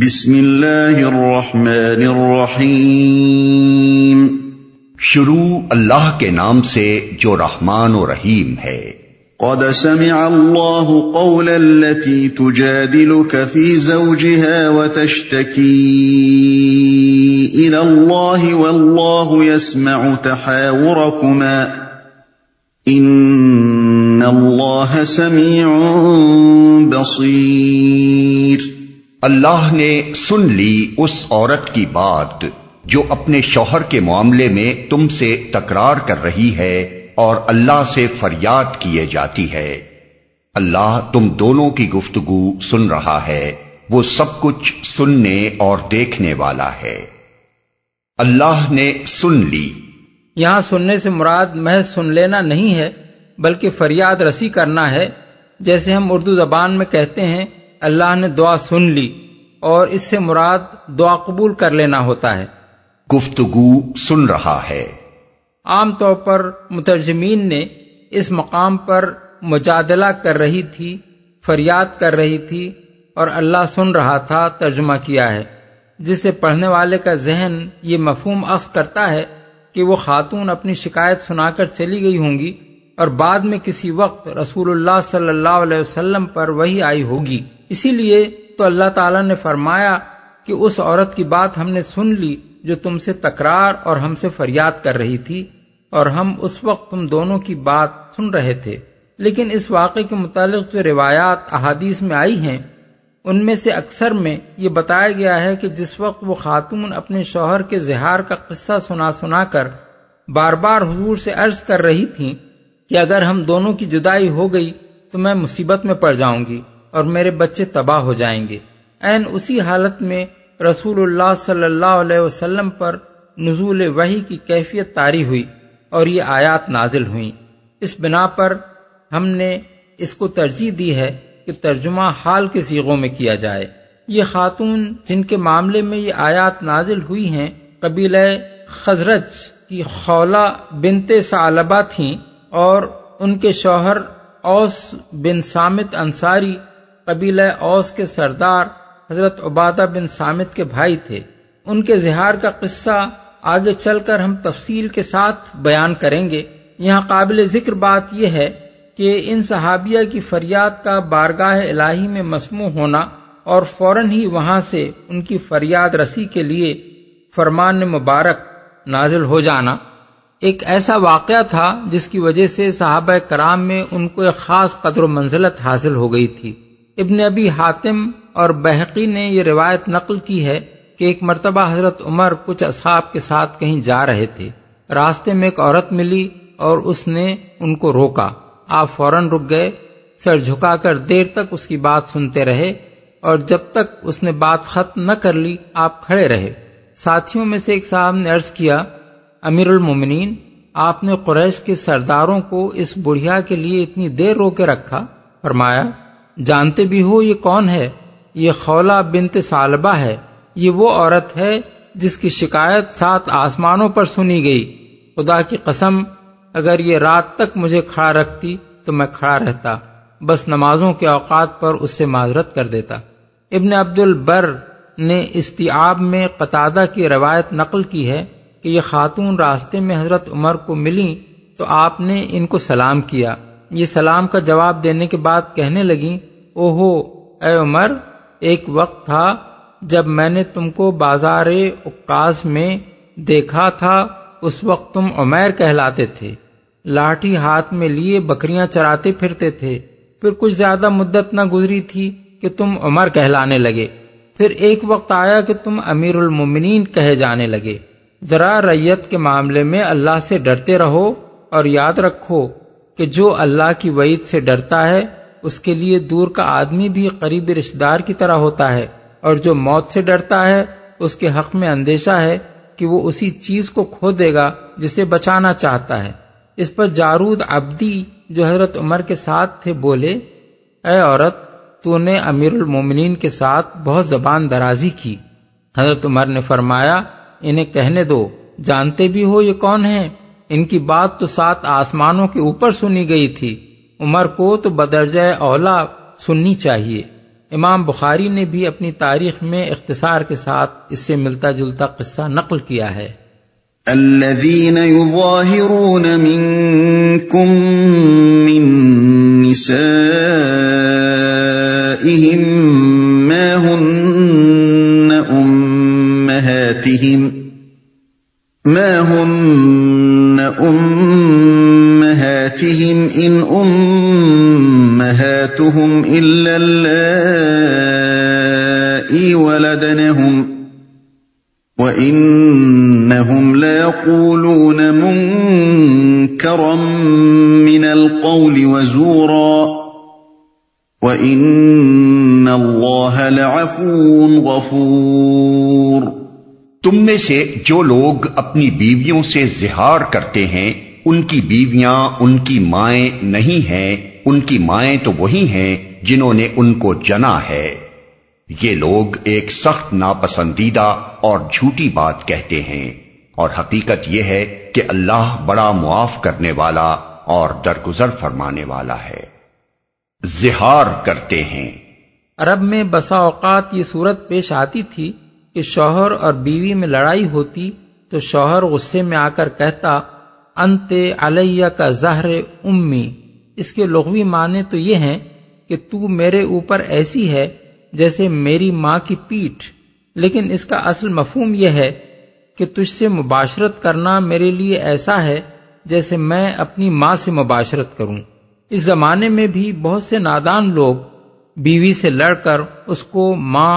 بسم اللہ الرحمن الرحیم، شروع اللہ کے نام سے جو رحمان و رحیم ہے۔ قد سمع اللہ قول التي تجادلك في زوجها وتشتكي الى اللہ واللہ يسمع تحاوركما ان اللہ سمیع بصیر۔ اللہ نے سن لی اس عورت کی بات جو اپنے شوہر کے معاملے میں تم سے تکرار کر رہی ہے اور اللہ سے فریاد کیے جاتی ہے۔ اللہ تم دونوں کی گفتگو سن رہا ہے، وہ سب کچھ سننے اور دیکھنے والا ہے۔ اللہ نے سن لی، یہاں سننے سے مراد محض سن لینا نہیں ہے بلکہ فریاد رسی کرنا ہے، جیسے ہم اردو زبان میں کہتے ہیں اللہ نے دعا سن لی، اور اس سے مراد دعا قبول کر لینا ہوتا ہے۔ گفتگو سن رہا ہے۔ عام طور پر مترجمین نے اس مقام پر مجادلہ کر رہی تھی، فریاد کر رہی تھی، اور اللہ سن رہا تھا ترجمہ کیا ہے، جس سے پڑھنے والے کا ذہن یہ مفہوم اخذ کرتا ہے کہ وہ خاتون اپنی شکایت سنا کر چلی گئی ہوں گی اور بعد میں کسی وقت رسول اللہ صلی اللہ علیہ وسلم پر وحی آئی ہوگی، اسی لیے تو اللہ تعالیٰ نے فرمایا کہ اس عورت کی بات ہم نے سن لی جو تم سے تکرار اور ہم سے فریاد کر رہی تھی، اور ہم اس وقت تم دونوں کی بات سن رہے تھے۔ لیکن اس واقعے کے متعلق جو روایات احادیث میں آئی ہیں ان میں سے اکثر میں یہ بتایا گیا ہے کہ جس وقت وہ خاتون اپنے شوہر کے زہار کا قصہ سنا کر بار بار حضور سے عرض کر رہی تھیں کہ اگر ہم دونوں کی جدائی ہو گئی تو میں مصیبت میں پڑ جاؤں گی اور میرے بچے تباہ ہو جائیں گے، عین اسی حالت میں رسول اللہ صلی اللہ علیہ وسلم پر نزول وحی کی کیفیت طاری ہوئی اور یہ آیات نازل ہوئیں۔ اس بنا پر ہم نے اس کو ترجیح دی ہے کہ ترجمہ حال کے صیغوں میں کیا جائے۔ یہ خاتون جن کے معاملے میں یہ آیات نازل ہوئی ہیں قبیلہ خزرج کی خولا بنت ثعلبہ تھیں، اور ان کے شوہر اوس بن سامت انصاری قبیلہ اوس کے سردار حضرت عبادہ بن سامت کے بھائی تھے۔ ان کے زہار کا قصہ آگے چل کر ہم تفصیل کے ساتھ بیان کریں گے۔ یہاں قابل ذکر بات یہ ہے کہ ان صحابیہ کی فریاد کا بارگاہ الہی میں مسموع ہونا اور فوراً ہی وہاں سے ان کی فریاد رسی کے لیے فرمان مبارک نازل ہو جانا ایک ایسا واقعہ تھا جس کی وجہ سے صحابہ کرام میں ان کو ایک خاص قدر و منزلت حاصل ہو گئی تھی۔ ابن ابی حاتم اور بحقی نے یہ روایت نقل کی ہے کہ ایک مرتبہ حضرت عمر کچھ اصحاب کے ساتھ کہیں جا رہے تھے، راستے میں ایک عورت ملی اور اس نے ان کو روکا، آپ فوراً رک گئے، سر جھکا کر دیر تک اس کی بات سنتے رہے اور جب تک اس نے بات ختم نہ کر لی آپ کھڑے رہے۔ ساتھیوں میں سے ایک صاحب نے عرض کیا، امیر المومنین آپ نے قریش کے سرداروں کو اس بڑھیا کے لیے اتنی دیر رو کے رکھا؟ فرمایا، جانتے بھی ہو یہ کون ہے؟ یہ خولا بنت ثعلبہ ہے، یہ وہ عورت ہے جس کی شکایت 7 آسمانوں پر سنی گئی۔ خدا کی قسم اگر یہ رات تک مجھے کھڑا رکھتی تو میں کھڑا رہتا، بس نمازوں کے اوقات پر اس سے معذرت کر دیتا۔ ابن عبد البر نے استیعاب میں قتادہ کی روایت نقل کی ہے کہ یہ خاتون راستے میں حضرت عمر کو ملیں تو آپ نے ان کو سلام کیا، یہ سلام کا جواب دینے کے بعد کہنے لگیں، اوہو اے عمر، ایک وقت تھا جب میں نے تم کو بازار عکاظ میں دیکھا تھا، اس وقت تم عمیر کہلاتے تھے، لاٹھی ہاتھ میں لیے بکریاں چراتے پھرتے تھے، پھر کچھ زیادہ مدت نہ گزری تھی کہ تم عمر کہلانے لگے، پھر ایک وقت آیا کہ تم امیر المومنین کہے جانے لگے۔ ذرا ریت کے معاملے میں اللہ سے ڈرتے رہو اور یاد رکھو کہ جو اللہ کی وعید سے ڈرتا ہے اس کے لیے دور کا آدمی بھی قریبی رشتہ دار کی طرح ہوتا ہے، اور جو موت سے ڈرتا ہے اس کے حق میں اندیشہ ہے کہ وہ اسی چیز کو کھو دے گا جسے بچانا چاہتا ہے۔ اس پر جارود عبدی جو حضرت عمر کے ساتھ تھے بولے، اے عورت، تو نے امیر المومنین کے ساتھ بہت زبان درازی کی۔ حضرت عمر نے فرمایا، انہیں کہنے دو، جانتے بھی ہو یہ کون ہیں؟ ان کی بات تو 7 آسمانوں کے اوپر سنی گئی تھی، عمر کو تو بدرجہ اولا سننی چاہیے۔ امام بخاری نے بھی اپنی تاریخ میں اختصار کے ساتھ اس سے ملتا جلتا قصہ نقل کیا ہے۔ الذين يظاهرون منكم من نسائهم ما هن أمهاتهم إن أمهاتهم إلا اللائي ولدنهم وإنهم ليقولون منكرا من القول وزورا وإن الله لعفو غفور۔ تم میں سے جو لوگ اپنی بیویوں سے زہار کرتے ہیں ان کی بیویاں ان کی مائیں نہیں ہیں، ان کی مائیں تو وہی ہیں جنہوں نے ان کو جنا ہے۔ یہ لوگ ایک سخت ناپسندیدہ اور جھوٹی بات کہتے ہیں، اور حقیقت یہ ہے کہ اللہ بڑا معاف کرنے والا اور درگزر فرمانے والا ہے۔ زہار کرتے ہیں، عرب میں بسا اوقات یہ صورت پیش آتی تھی کہ شوہر اور بیوی میں لڑائی ہوتی تو شوہر غصے میں آ کر کہتا انت علیہ کا زہر امی۔ اس کے لغوی معنی تو یہ ہیں کہ تو میرے اوپر ایسی ہے جیسے میری ماں کی پیٹھ، لیکن اس کا اصل مفہوم یہ ہے کہ تجھ سے مباشرت کرنا میرے لیے ایسا ہے جیسے میں اپنی ماں سے مباشرت کروں۔ اس زمانے میں بھی بہت سے نادان لوگ بیوی سے لڑ کر اس کو ماں،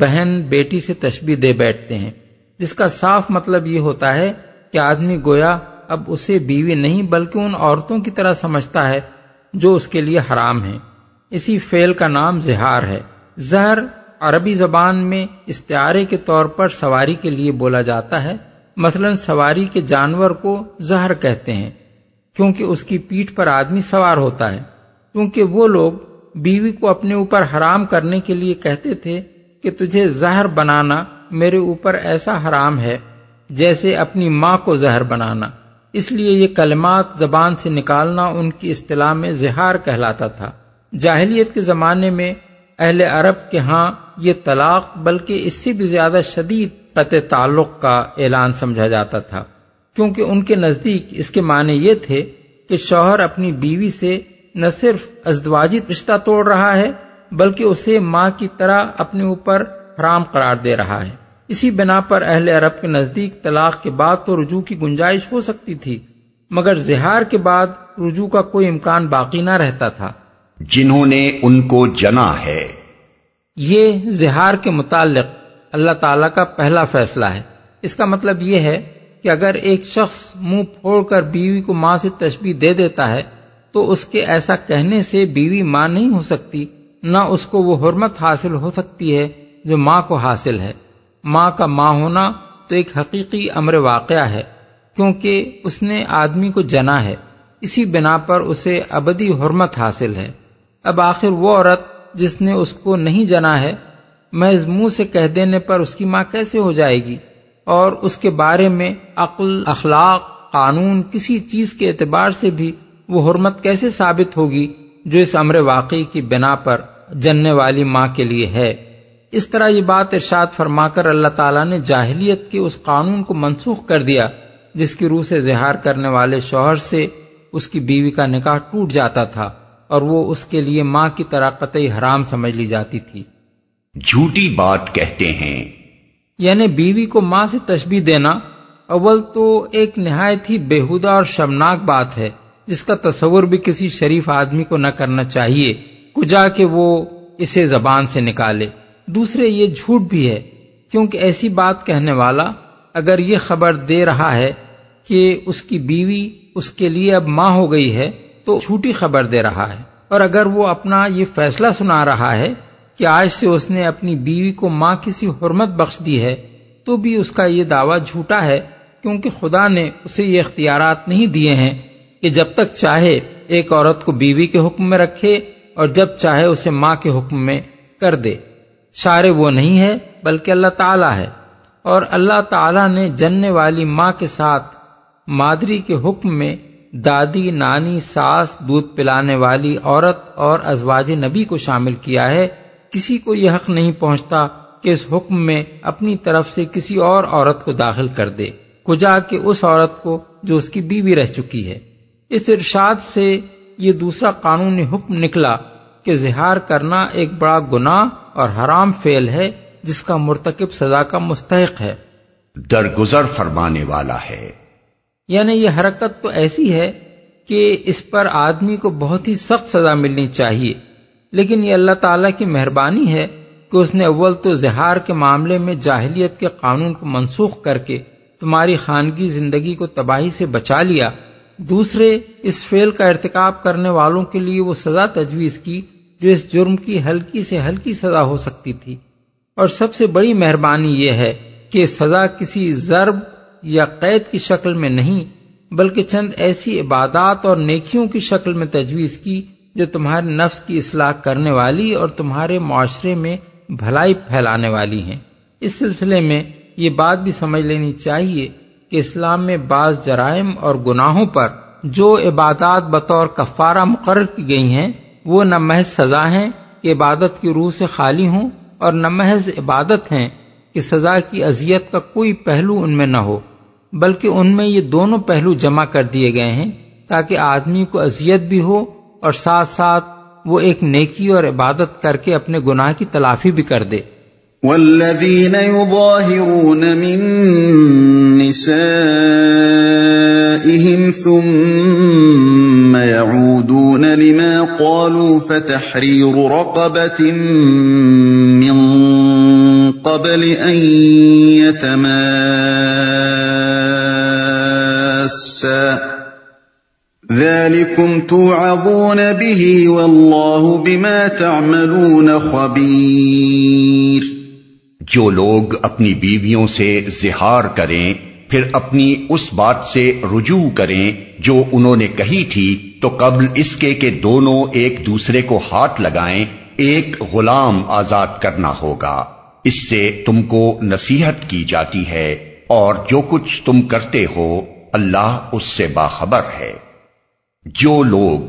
بہن، بیٹی سے تشبیہ دے بیٹھتے ہیں، جس کا صاف مطلب یہ ہوتا ہے کہ آدمی گویا اب اسے بیوی نہیں بلکہ ان عورتوں کی طرح سمجھتا ہے جو اس کے لیے حرام ہیں۔ اسی فعل کا نام زہار ہے۔ زہر عربی زبان میں استعارے کے طور پر سواری کے لیے بولا جاتا ہے، مثلا سواری کے جانور کو زہر کہتے ہیں کیونکہ اس کی پیٹھ پر آدمی سوار ہوتا ہے۔ کیونکہ وہ لوگ بیوی کو اپنے اوپر حرام کرنے کے لیے کہتے تھے کہ تجھے زہر بنانا میرے اوپر ایسا حرام ہے جیسے اپنی ماں کو زہر بنانا، اس لیے یہ کلمات زبان سے نکالنا ان کی اصطلاح میں زہار کہلاتا تھا۔ جاہلیت کے زمانے میں اہل عرب کے ہاں یہ طلاق بلکہ اس سے بھی زیادہ شدید قطع تعلق کا اعلان سمجھا جاتا تھا، کیونکہ ان کے نزدیک اس کے معنی یہ تھے کہ شوہر اپنی بیوی سے نہ صرف ازدواجی رشتہ توڑ رہا ہے بلکہ اسے ماں کی طرح اپنے اوپر حرام قرار دے رہا ہے۔ اسی بنا پر اہل عرب کے نزدیک طلاق کے بعد تو رجوع کی گنجائش ہو سکتی تھی، مگر زہار کے بعد رجوع کا کوئی امکان باقی نہ رہتا تھا۔ جنہوں نے ان کو جنا ہے، یہ زہار کے متعلق اللہ تعالیٰ کا پہلا فیصلہ ہے۔ اس کا مطلب یہ ہے کہ اگر ایک شخص منہ پھوڑ کر بیوی کو ماں سے تشبیہ دے دیتا ہے تو اس کے ایسا کہنے سے بیوی ماں نہیں ہو سکتی، نہ اس کو وہ حرمت حاصل ہو سکتی ہے جو ماں کو حاصل ہے۔ ماں کا ماں ہونا تو ایک حقیقی امر واقعہ ہے، کیونکہ اس نے آدمی کو جنا ہے، اسی بنا پر اسے ابدی حرمت حاصل ہے۔ اب آخر وہ عورت جس نے اس کو نہیں جنا ہے، محض منہ سے کہہ دینے پر اس کی ماں کیسے ہو جائے گی؟ اور اس کے بارے میں عقل، اخلاق، قانون، کسی چیز کے اعتبار سے بھی وہ حرمت کیسے ثابت ہوگی جو اس امر واقعی کی بنا پر جننے والی ماں کے لیے ہے؟ اس طرح یہ بات ارشاد فرما کر اللہ تعالیٰ نے جاہلیت کے اس قانون کو منسوخ کر دیا جس کی روح سے زہار کرنے والے شوہر سے اس کی بیوی کا نکاح ٹوٹ جاتا تھا اور وہ اس کے لیے ماں کی طرح قطعی حرام سمجھ لی جاتی تھی۔ جھوٹی بات کہتے ہیں، یعنی بیوی کو ماں سے تشبیہ دینا اول تو ایک نہایت ہی بیہودہ اور شرمناک بات ہے جس کا تصور بھی کسی شریف آدمی کو نہ کرنا چاہیے، کجا کہ وہ اسے زبان سے نکالے۔ دوسرے، یہ جھوٹ بھی ہے کیونکہ ایسی بات کہنے والا اگر یہ خبر دے رہا ہے کہ اس کی بیوی اس کے لیے اب ماں ہو گئی ہے تو جھوٹی خبر دے رہا ہے، اور اگر وہ اپنا یہ فیصلہ سنا رہا ہے کہ آج سے اس نے اپنی بیوی کو ماں کسی حرمت بخش دی ہے تو بھی اس کا یہ دعویٰ جھوٹا ہے، کیونکہ خدا نے اسے یہ اختیارات نہیں دیے ہیں کہ جب تک چاہے ایک عورت کو بیوی کے حکم میں رکھے اور جب چاہے اسے ماں کے حکم میں کر دے۔ شارع وہ نہیں ہے بلکہ اللہ تعالیٰ ہے، اور اللہ تعالیٰ نے جننے والی ماں کے ساتھ مادری کے حکم میں دادی، نانی، ساس، دودھ پلانے والی عورت اور ازواج نبی کو شامل کیا ہے کسی کو یہ حق نہیں پہنچتا کہ اس حکم میں اپنی طرف سے کسی اور عورت کو داخل کر دے، کجا کہ اس عورت کو جو اس کی بیوی رہ چکی ہے۔ اس ارشاد سے یہ دوسرا قانونی حکم نکلا کہ زہار کرنا ایک بڑا گناہ اور حرام فعل ہے جس کا مرتکب سزا کا مستحق ہے، درگزر فرمانے والا ہے۔ یعنی یہ حرکت تو ایسی ہے کہ اس پر آدمی کو بہت ہی سخت سزا ملنی چاہیے، لیکن یہ اللہ تعالیٰ کی مہربانی ہے کہ اس نے اول تو زہار کے معاملے میں جاہلیت کے قانون کو منسوخ کر کے تمہاری خانگی زندگی کو تباہی سے بچا لیا، دوسرے اس فعل کا ارتکاب کرنے والوں کے لیے وہ سزا تجویز کی جو اس جرم کی ہلکی سے ہلکی سزا ہو سکتی تھی، اور سب سے بڑی مہربانی یہ ہے کہ سزا کسی ضرب یا قید کی شکل میں نہیں بلکہ چند ایسی عبادات اور نیکیوں کی شکل میں تجویز کی جو تمہارے نفس کی اصلاح کرنے والی اور تمہارے معاشرے میں بھلائی پھیلانے والی ہیں۔ اس سلسلے میں یہ بات بھی سمجھ لینی چاہیے کہ اسلام میں بعض جرائم اور گناہوں پر جو عبادات بطور کفارہ مقرر کی گئی ہیں وہ نہ محض سزا ہیں کہ عبادت کی روح سے خالی ہوں، اور نہ محض عبادت ہیں کہ سزا کی اذیت کا کوئی پہلو ان میں نہ ہو، بلکہ ان میں یہ دونوں پہلو جمع کر دیے گئے ہیں تاکہ آدمی کو اذیت بھی ہو اور ساتھ ساتھ وہ ایک نیکی اور عبادت کر کے اپنے گناہ کی تلافی بھی کر دے۔ والذین یظاہرون من نسائهم ثم يعودون لما قالوا فتحرير رقبة من قبل أن يتماسا ذلكم توعظون به والله بما تعملون خبير۔ جو لوگ اپنی بیویوں سے زہار کریں پھر اپنی اس بات سے رجوع کریں جو انہوں نے کہی تھی تو قبل اس کے کہ دونوں ایک دوسرے کو ہاتھ لگائیں ایک غلام آزاد کرنا ہوگا، اس سے تم کو نصیحت کی جاتی ہے اور جو کچھ تم کرتے ہو اللہ اس سے باخبر ہے۔ جو لوگ،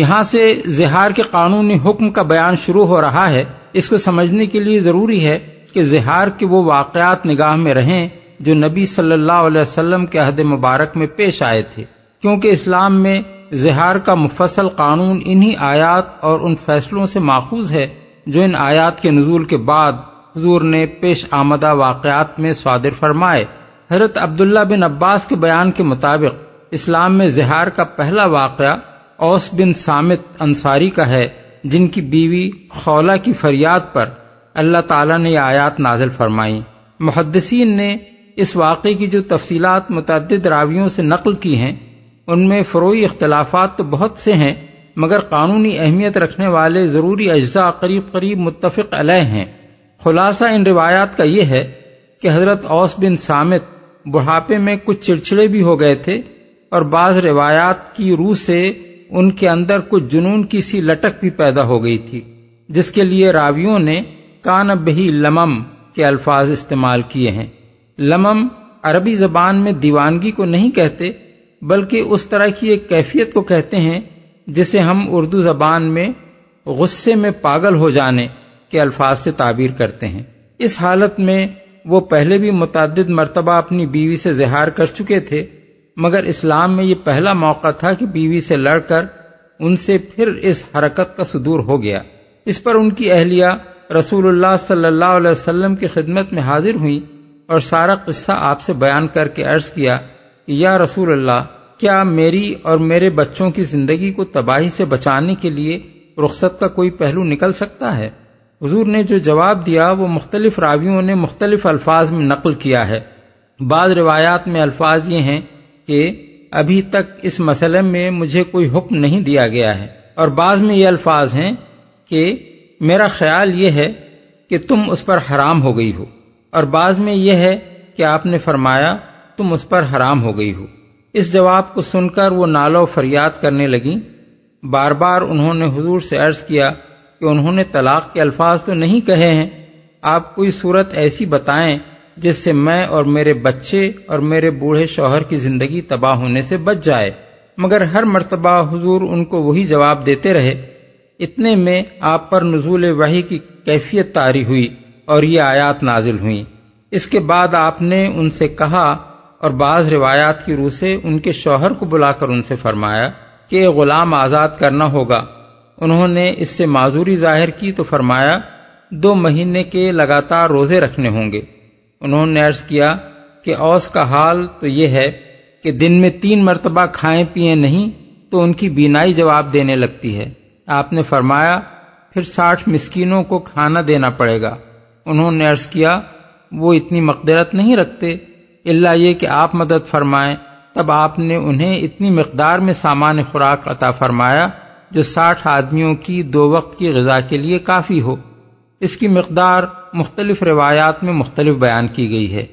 یہاں سے زہار کے قانونی حکم کا بیان شروع ہو رہا ہے، اس کو سمجھنے کے لیے ضروری ہے کہ زہار کے وہ واقعات نگاہ میں رہیں جو نبی صلی اللہ علیہ وسلم کے عہد مبارک میں پیش آئے تھے، کیونکہ اسلام میں زہار کا مفصل قانون انہی آیات اور ان فیصلوں سے ماخوذ ہے جو ان آیات کے نزول کے بعد حضور نے پیش آمدہ واقعات میں صادر فرمائے۔ حضرت عبداللہ بن عباس کے بیان کے مطابق اسلام میں زہار کا پہلا واقعہ اوس بن سامت انصاری کا ہے، جن کی بیوی خولا کی فریاد پر اللہ تعالیٰ نے یہ آیات نازل فرمائیں۔ محدثین نے اس واقعے کی جو تفصیلات متعدد راویوں سے نقل کی ہیں ان میں فروعی اختلافات تو بہت سے ہیں، مگر قانونی اہمیت رکھنے والے ضروری اجزاء قریب قریب متفق علیہ ہیں۔ خلاصہ ان روایات کا یہ ہے کہ حضرت اوس بن سامت بڑھاپے میں کچھ چڑچڑے بھی ہو گئے تھے، اور بعض روایات کی روح سے ان کے اندر کچھ جنون کی سی لٹک بھی پیدا ہو گئی تھی، جس کے لیے راویوں نے کان بہی لمم کے الفاظ استعمال کیے ہیں۔ لمم عربی زبان میں دیوانگی کو نہیں کہتے بلکہ اس طرح کی ایک کیفیت کو کہتے ہیں جسے ہم اردو زبان میں غصے میں پاگل ہو جانے کے الفاظ سے تعبیر کرتے ہیں۔ اس حالت میں وہ پہلے بھی متعدد مرتبہ اپنی بیوی سے زہار کر چکے تھے، مگر اسلام میں یہ پہلا موقع تھا کہ بیوی سے لڑ کر ان سے پھر اس حرکت کا صدور ہو گیا۔ اس پر ان کی اہلیہ رسول اللہ صلی اللہ علیہ وسلم کی خدمت میں حاضر ہوئی اور سارا قصہ آپ سے بیان کر کے عرض کیا کہ یا رسول اللہ، کیا میری اور میرے بچوں کی زندگی کو تباہی سے بچانے کے لیے رخصت کا کوئی پہلو نکل سکتا ہے؟ حضور نے جو جواب دیا وہ مختلف راویوں نے مختلف الفاظ میں نقل کیا ہے۔ بعض روایات میں الفاظ یہ ہیں کہ ابھی تک اس مسئلے میں مجھے کوئی حکم نہیں دیا گیا ہے، اور بعض میں یہ الفاظ ہیں کہ میرا خیال یہ ہے کہ تم اس پر حرام ہو گئی ہو، اور بعض میں یہ ہے کہ آپ نے فرمایا تم اس پر حرام ہو گئی ہو۔ اس جواب کو سن کر وہ نالہ و فریاد کرنے لگیں۔ بار بار انہوں نے حضور سے عرض کیا کہ انہوں نے طلاق کے الفاظ تو نہیں کہے ہیں، آپ کوئی صورت ایسی بتائیں جس سے میں اور میرے بچے اور میرے بوڑھے شوہر کی زندگی تباہ ہونے سے بچ جائے۔ مگر ہر مرتبہ حضور ان کو وہی جواب دیتے رہے اتنے میں آپ پر نزول وحی کی کیفیت طاری ہوئی اور یہ آیات نازل ہوئیں۔ اس کے بعد آپ نے ان سے کہا، اور بعض روایات کی روح سے ان کے شوہر کو بلا کر ان سے فرمایا کہ غلام آزاد کرنا ہوگا۔ انہوں نے اس سے معذوری ظاہر کی تو فرمایا 2 مہینے کے لگاتار روزے رکھنے ہوں گے۔ انہوں نے عرض کیا کہ اوس کا حال تو یہ ہے کہ دن میں 3 مرتبہ کھائیں پیئیں نہیں تو ان کی بینائی جواب دینے لگتی ہے۔ آپ نے فرمایا پھر 60 مسکینوں کو کھانا دینا پڑے گا۔ انہوں نے عرض کیا وہ اتنی مقدرت نہیں رکھتے، الا یہ کہ آپ مدد فرمائیں۔ تب آپ نے انہیں اتنی مقدار میں سامان خوراک عطا فرمایا جو 60 آدمیوں کی 2 وقت کی غذا کے لیے کافی ہو۔ اس کی مقدار مختلف روایات میں مختلف بیان کی گئی ہے،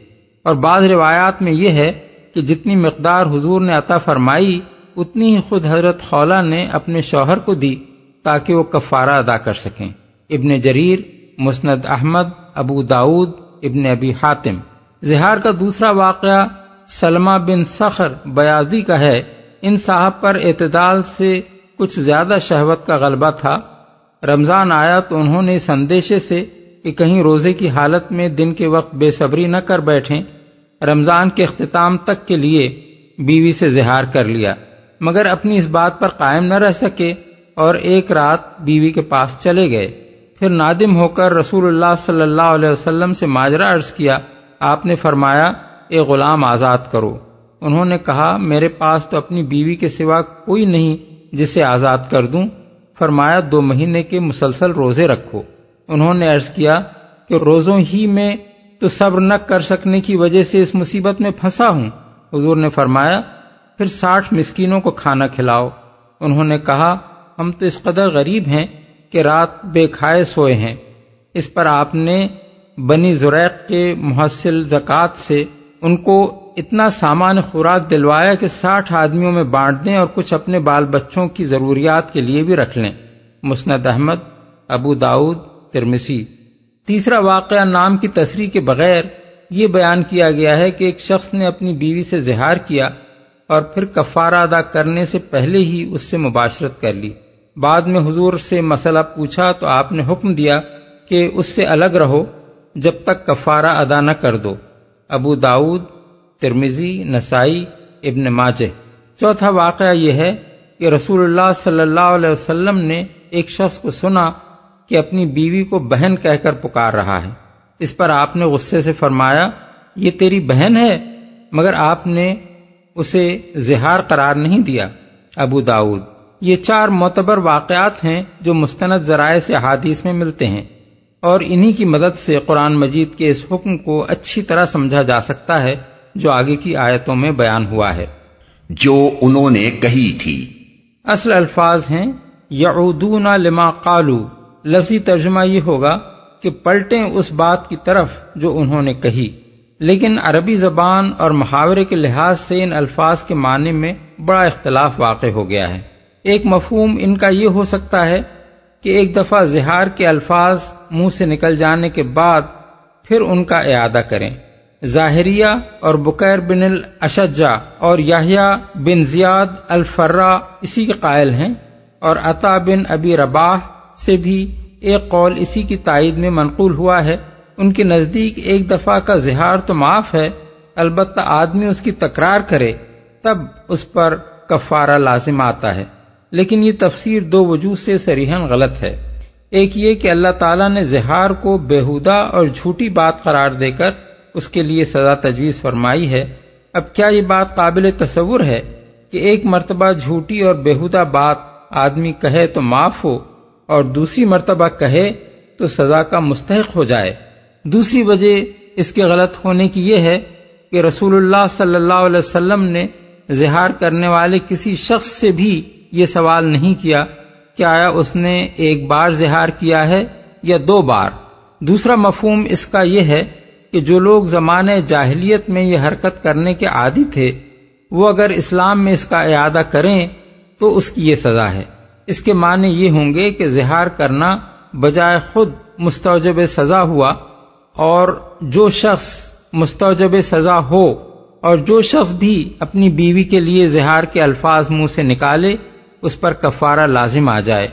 اور بعض روایات میں یہ ہے کہ جتنی مقدار حضور نے عطا فرمائی اتنی ہی خود حضرت خولہ نے اپنے شوہر کو دی تاکہ وہ کفارہ ادا کر سکیں۔ ابن جریر، مسند احمد، ابو داود، ابن ابی حاتم۔ زہار کا دوسرا واقعہ سلمہ بن سخر بیادی کا ہے۔ ان صاحب پر اعتدال سے کچھ زیادہ شہوت کا غلبہ تھا۔ رمضان آیا تو انہوں نے اس اندیشے سے کہ کہیں روزے کی حالت میں دن کے وقت بے صبری نہ کر بیٹھیں، رمضان کے اختتام تک کے لیے بیوی سے زہار کر لیا، مگر اپنی اس بات پر قائم نہ رہ سکے اور ایک رات بیوی کے پاس چلے گئے۔ پھر نادم ہو کر رسول اللہ صلی اللہ علیہ وسلم سے ماجرا عرض کیا۔ آپ نے فرمایا اے غلام آزاد کرو۔ انہوں نے کہا میرے پاس تو اپنی بیوی کے سوا کوئی نہیں جسے آزاد کر دوں۔ فرمایا 2 مہینے کے مسلسل روزے رکھو۔ انہوں نے عرض کیا کہ روزوں ہی میں تو صبر نہ کر سکنے کی وجہ سے اس مصیبت میں پھنسا ہوں۔ حضور نے فرمایا پھر 60 مسکینوں کو کھانا کھلاؤ۔ انہوں نے کہا ہم تو اس قدر غریب ہیں کہ رات بے کھائے سوئے ہیں۔ اس پر آپ نے بنی زریق کے محصل زکوٰۃ سے ان کو اتنا سامان خوراک دلوایا کہ 60 آدمیوں میں بانٹ دیں اور کچھ اپنے بال بچوں کی ضروریات کے لیے بھی رکھ لیں۔ مسند احمد، ابو داؤد، ترمذی۔ تیسرا واقعہ نام کی تصریح کے بغیر یہ بیان کیا گیا ہے کہ ایک شخص نے اپنی بیوی سے زہار کیا اور پھر کفارہ ادا کرنے سے پہلے ہی اس سے مباشرت کر لی۔ بعد میں حضور سے مسئلہ پوچھا تو آپ نے حکم دیا کہ اس سے الگ رہو جب تک کفارہ ادا نہ کر دو۔ ابو داؤد، ترمذی، نسائی، ابن ماجہ۔ چوتھا واقعہ یہ ہے کہ رسول اللہ صلی اللہ علیہ وسلم نے ایک شخص کو سنا کہ اپنی بیوی کو بہن کہہ کر پکار رہا ہے۔ اس پر آپ نے غصے سے فرمایا یہ تیری بہن ہے، مگر آپ نے اسے زہار قرار نہیں دیا۔ ابو داؤد۔ یہ 4 معتبر واقعات ہیں جو مستند ذرائع سے احادیث میں ملتے ہیں، اور انہی کی مدد سے قرآن مجید کے اس حکم کو اچھی طرح سمجھا جا سکتا ہے جو آگے کی آیتوں میں بیان ہوا ہے جو انہوں نے کہی تھی۔ اصل الفاظ ہیں یعودون لما قالو، لفظی ترجمہ یہ ہوگا کہ پلٹیں اس بات کی طرف جو انہوں نے کہی، لیکن عربی زبان اور محاورے کے لحاظ سے ان الفاظ کے معنی میں بڑا اختلاف واقع ہو گیا ہے۔ ایک مفہوم ان کا یہ ہو سکتا ہے کہ ایک دفعہ زہار کے الفاظ منہ سے نکل جانے کے بعد پھر ان کا اعادہ کریں۔ ظاہریہ اور بکیر بن الاشجع اور یحییٰ بن زیاد الفرا اسی کے قائل ہیں، اور عطا بن ابی رباح سے بھی ایک قول اسی کی تائید میں منقول ہوا ہے۔ ان کے نزدیک ایک دفعہ کا زہار تو معاف ہے، البتہ آدمی اس کی تکرار کرے تب اس پر کفارہ لازم آتا ہے، لیکن یہ تفسیر 2 وجوہ سے صریحاً غلط ہے۔ ایک یہ کہ اللہ تعالیٰ نے زہار کو بیہودہ اور جھوٹی بات قرار دے کر اس کے لیے سزا تجویز فرمائی ہے۔ اب کیا یہ بات قابل تصور ہے کہ ایک مرتبہ جھوٹی اور بیہودہ بات آدمی کہے تو معاف ہو اور دوسری مرتبہ کہے تو سزا کا مستحق ہو جائے؟ دوسری وجہ اس کے غلط ہونے کی یہ ہے کہ رسول اللہ صلی اللہ علیہ وسلم نے زہار کرنے والے کسی شخص سے بھی یہ سوال نہیں کیا کہ آیا اس نے ایک بار زہار کیا ہے یا 2 بار۔ دوسرا مفہوم اس کا یہ ہے کہ جو لوگ زمانے جاہلیت میں یہ حرکت کرنے کے عادی تھے، وہ اگر اسلام میں اس کا اعادہ کریں تو اس کی یہ سزا ہے۔ اس کے معنی یہ ہوں گے کہ زہار کرنا بجائے خود مستوجب سزا ہوا، اور جو شخص مستوجب سزا ہو اور جو شخص بھی اپنی بیوی کے لیے زہار کے الفاظ منہ سے نکالے اس پر کفارہ لازم آ جائے،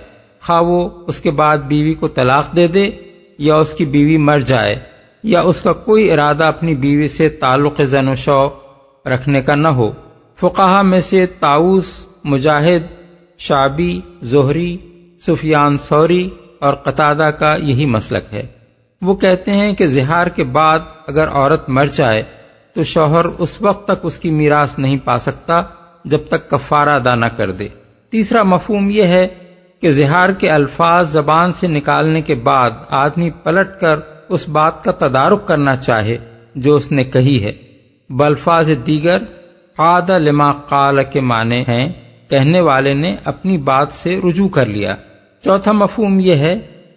خواہ وہ اس کے بعد بیوی کو طلاق دے دے یا اس کی بیوی مر جائے یا اس کا کوئی ارادہ اپنی بیوی سے تعلق زن و شوق رکھنے کا نہ ہو۔ فقہا میں سے طاؤس، مجاہد، شابی، زہری، سفیان ثوری اور قتادہ کا یہی مسلک ہے۔ وہ کہتے ہیں کہ زہار کے بعد اگر عورت مر جائے تو شوہر اس وقت تک اس کی میراث نہیں پا سکتا جب تک کفارہ ادا نہ کر دے۔ تیسرا مفہوم یہ ہے کہ زہار کے الفاظ زبان سے نکالنے کے بعد آدمی پلٹ کر اس بات کا تدارک کرنا چاہے جو اس نے کہی ہے۔ بالفاظ دیگر عاد لما قال کے معنی ہیں کہنے والے نے اپنی بات سے رجوع کر لیا۔ چوتھا مفہوم یہ ہے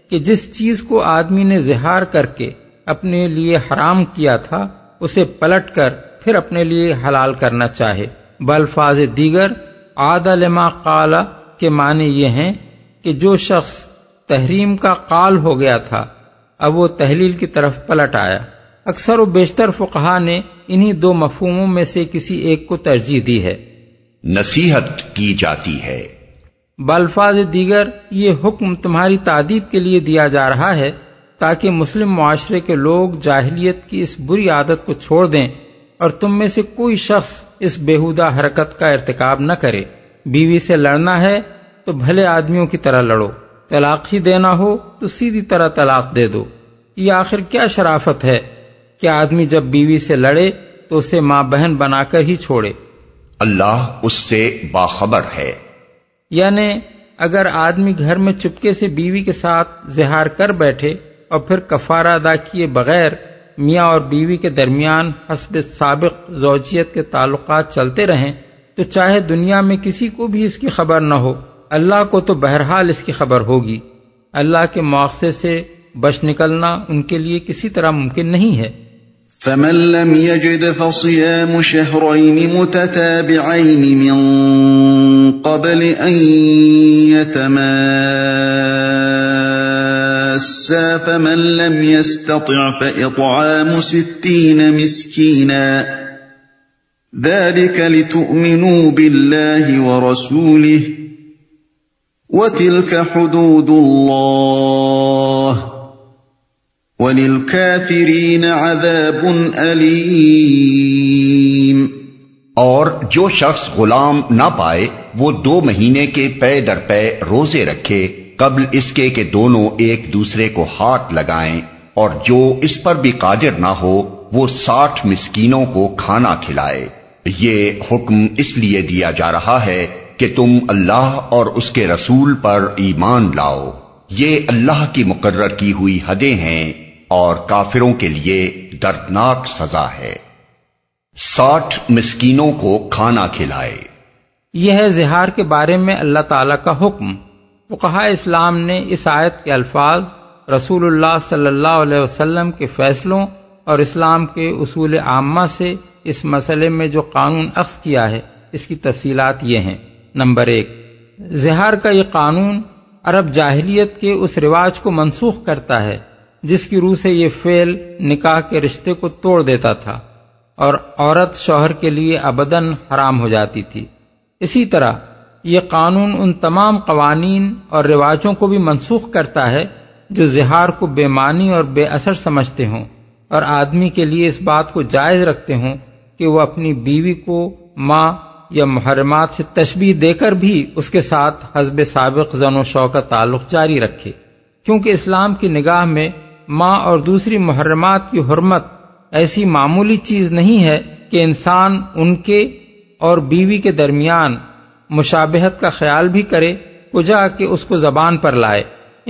کہ جس چیز کو آدمی نے زہار کر کے اپنے لیے حرام کیا تھا اسے پلٹ کر پھر اپنے لیے حلال کرنا چاہے۔ بالفاظ دیگر عاد لما قال کے معنی یہ ہیں کہ جو شخص تحریم کا قال ہو گیا تھا اب وہ تحلیل کی طرف پلٹ آیا۔ اکثر و بیشتر فقہا نے انہی دو مفہوموں میں سے کسی ایک کو ترجیح دی ہے۔ نصیحت کی جاتی ہے۔ بالفاظ دیگر یہ حکم تمہاری تعدیب کے لیے دیا جا رہا ہے تاکہ مسلم معاشرے کے لوگ جاہلیت کی اس بری عادت کو چھوڑ دیں اور تم میں سے کوئی شخص اس بیہودہ حرکت کا ارتکاب نہ کرے۔ بیوی سے لڑنا ہے تو بھلے آدمیوں کی طرح لڑو، طلاق ہی دینا ہو تو سیدھی طرح طلاق دے دو۔ یہ آخر کیا شرافت ہے کہ آدمی جب بیوی سے لڑے تو اسے ماں بہن بنا کر ہی چھوڑے۔ اللہ اس سے باخبر ہے۔ یعنی اگر آدمی گھر میں چپکے سے بیوی کے ساتھ زہار کر بیٹھے اور پھر کفارہ ادا کیے بغیر میاں اور بیوی کے درمیان حسب سابق زوجیت کے تعلقات چلتے رہیں تو چاہے دنیا میں کسی کو بھی اس کی خبر نہ ہو، اللہ کو تو بہرحال اس کی خبر ہوگی۔ اللہ کے مواخذے سے بچ نکلنا ان کے لیے کسی طرح ممکن نہیں ہے۔ فَمَن لَّمْ يَجِدْ فَصِيَامُ شَهْرَيْنِ مُتَتَابِعَيْنِ مِن قَبْلِ أَن يَتَمَاسَّا فَمَن لَّمْ يَسْتَطِعْ فَإِطْعَامُ 60 مِسْكِينًا ذَلِكَ لِتُؤْمِنُوا بِاللَّهِ وَرَسُولِهِ وَتِلْكَ حُدُودُ اللَّهِ وَلِلْكَافِرِينَ عَذَابٌ أَلِيمٌ۔ اور جو شخص غلام نہ پائے وہ 2 مہینے کے پے در پے روزے رکھے قبل اس کے کہ دونوں ایک دوسرے کو ہاتھ لگائیں، اور جو اس پر بھی قادر نہ ہو وہ 60 مسکینوں کو کھانا کھلائے۔ یہ حکم اس لیے دیا جا رہا ہے کہ تم اللہ اور اس کے رسول پر ایمان لاؤ، یہ اللہ کی مقرر کی ہوئی حدیں ہیں اور کافروں کے لیے دردناک سزا ہے۔ 60 مسکینوں کو کھانا کھلائے، یہ ہے زہار کے بارے میں اللہ تعالیٰ کا حکم۔ فقہاء اسلام نے اس آیت کے الفاظ رسول اللہ صلی اللہ علیہ وسلم کے فیصلوں اور اسلام کے اصول عامہ سے اس مسئلے میں جو قانون اخذ کیا ہے اس کی تفصیلات یہ ہیں۔ نمبر 1، زہار کا یہ قانون عرب جاہلیت کے اس رواج کو منسوخ کرتا ہے جس کی روح سے یہ فعل نکاح کے رشتے کو توڑ دیتا تھا اور عورت شوہر کے لیے ابداً حرام ہو جاتی تھی۔ اسی طرح یہ قانون ان تمام قوانین اور رواجوں کو بھی منسوخ کرتا ہے جو زہار کو بے معنی اور بے اثر سمجھتے ہوں اور آدمی کے لیے اس بات کو جائز رکھتے ہوں کہ وہ اپنی بیوی کو ماں یا محرمات سے تشبیہ دے کر بھی اس کے ساتھ حسب سابق زن و شوق کا تعلق جاری رکھے، کیونکہ اسلام کی نگاہ میں ماں اور دوسری محرمات کی حرمت ایسی معمولی چیز نہیں ہے کہ انسان ان کے اور بیوی کے درمیان مشابہت کا خیال بھی کرے کجا کہ اس کو زبان پر لائے۔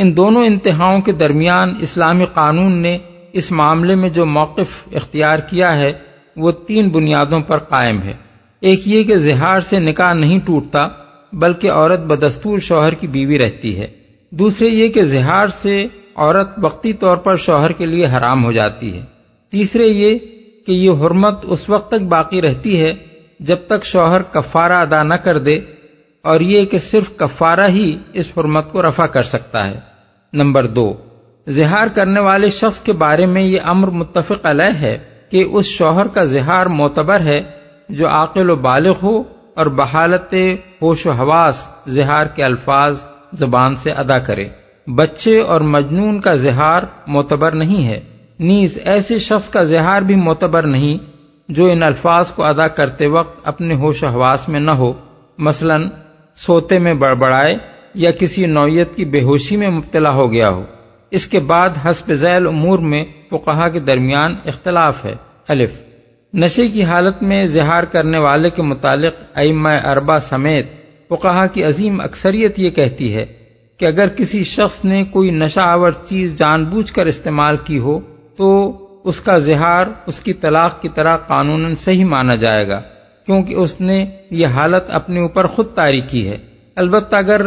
ان دونوں انتہاؤں کے درمیان اسلامی قانون نے اس معاملے میں جو موقف اختیار کیا ہے وہ 3 بنیادوں پر قائم ہے۔ ایک یہ کہ زہار سے نکاح نہیں ٹوٹتا بلکہ عورت بدستور شوہر کی بیوی رہتی ہے۔ دوسرے یہ کہ زہار سے عورت وقتی طور پر شوہر کے لیے حرام ہو جاتی ہے۔ تیسرے یہ کہ یہ حرمت اس وقت تک باقی رہتی ہے جب تک شوہر کفارہ ادا نہ کر دے، اور یہ کہ صرف کفارہ ہی اس حرمت کو رفع کر سکتا ہے۔ نمبر 2، زہار کرنے والے شخص کے بارے میں یہ امر متفق علیہ ہے کہ اس شوہر کا زہار معتبر ہے جو عاقل و بالغ ہو اور بحالت ہوش و حواس زہار کے الفاظ زبان سے ادا کرے۔ بچے اور مجنون کا اظہار معتبر نہیں ہے، نیز ایسے شخص کا اظہار بھی معتبر نہیں جو ان الفاظ کو ادا کرتے وقت اپنے ہوش و حواس میں نہ ہو، مثلا سوتے میں بڑبڑائے یا کسی نوعیت کی بے ہوشی میں مبتلا ہو گیا ہو۔ اس کے بعد حسب ذیل امور میں فقہا کے درمیان اختلاف ہے۔ الف، نشے کی حالت میں اظہار کرنے والے کے متعلق ائمہ اربعہ سمیت فقہا کی عظیم اکثریت یہ کہتی ہے کہ اگر کسی شخص نے کوئی نشہ آور چیز جان بوجھ کر استعمال کی ہو تو اس کا اظہار اس کی طلاق کی طرح قانوناً صحیح مانا جائے گا، کیونکہ اس نے یہ حالت اپنے اوپر خود طاری کی ہے۔ البتہ اگر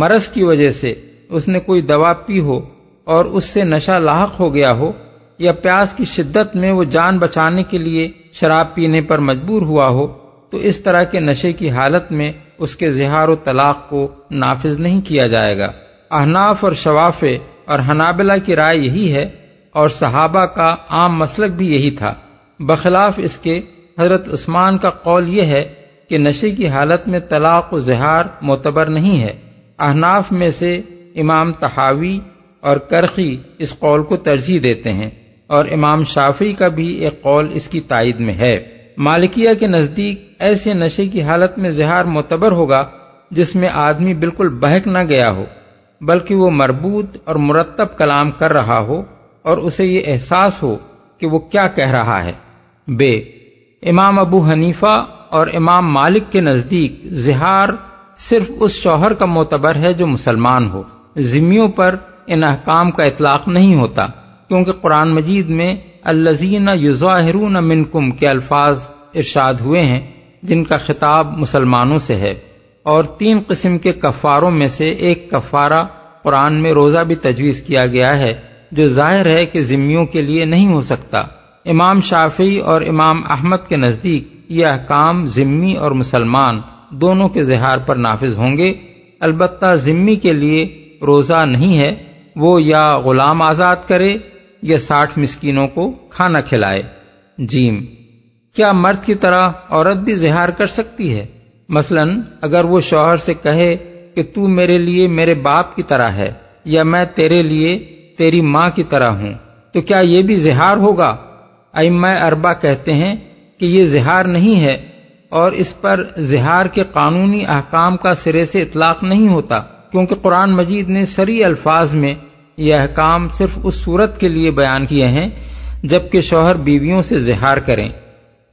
مرض کی وجہ سے اس نے کوئی دوا پی ہو اور اس سے نشہ لاحق ہو گیا ہو، یا پیاس کی شدت میں وہ جان بچانے کے لیے شراب پینے پر مجبور ہوا ہو، تو اس طرح کے نشے کی حالت میں اس کے اظہار و طلاق کو نافذ نہیں کیا جائے گا۔ احناف اور شوافع اور حنابلہ کی رائے یہی ہے اور صحابہ کا عام مسلک بھی یہی تھا۔ بخلاف اس کے حضرت عثمان کا قول یہ ہے کہ نشے کی حالت میں طلاق و اظہار معتبر نہیں ہے۔ احناف میں سے امام طحاوی اور کرخی اس قول کو ترجیح دیتے ہیں، اور امام شافعی کا بھی ایک قول اس کی تائید میں ہے۔ مالکیہ کے نزدیک ایسے نشے کی حالت میں اظہار معتبر ہوگا جس میں آدمی بالکل بہک نہ گیا ہو، بلکہ وہ مربوط اور مرتب کلام کر رہا ہو اور اسے یہ احساس ہو کہ وہ کیا کہہ رہا ہے۔ بے، امام ابو حنیفہ اور امام مالک کے نزدیک اظہار صرف اس شوہر کا معتبر ہے جو مسلمان ہو، ذمیوں پر ان احکام کا اطلاق نہیں ہوتا، کیونکہ قرآن مجید میں الذین یظاہرون منکم کے الفاظ ارشاد ہوئے ہیں جن کا خطاب مسلمانوں سے ہے، اور 3 قسم کے کفاروں میں سے ایک کفارہ قرآن میں روزہ بھی تجویز کیا گیا ہے، جو ظاہر ہے کہ ذمیوں کے لیے نہیں ہو سکتا۔ امام شافعی اور امام احمد کے نزدیک یہ احکام ذمی اور مسلمان دونوں کے اظہار پر نافذ ہوں گے، البتہ ذمی کے لیے روزہ نہیں ہے، وہ یا غلام آزاد کرے یا 60 مسکینوں کو کھانا کھلائے۔ جیم، کیا مرد کی طرح عورت بھی اظہار کر سکتی ہے؟ مثلا اگر وہ شوہر سے کہے کہ تو میرے لیے میرے باپ کی طرح ہے یا میں تیرے لیے تیری ماں کی طرح ہوں، تو کیا یہ بھی اظہار ہوگا؟ ائمہ اربعہ کہتے ہیں کہ یہ اظہار نہیں ہے، اور اس پر اظہار کے قانونی احکام کا سرے سے اطلاق نہیں ہوتا، کیونکہ قرآن مجید نے صریح الفاظ میں یہ احکام صرف اس صورت کے لیے بیان کیے ہیں جبکہ شوہر بیویوں سے اظہار کریں۔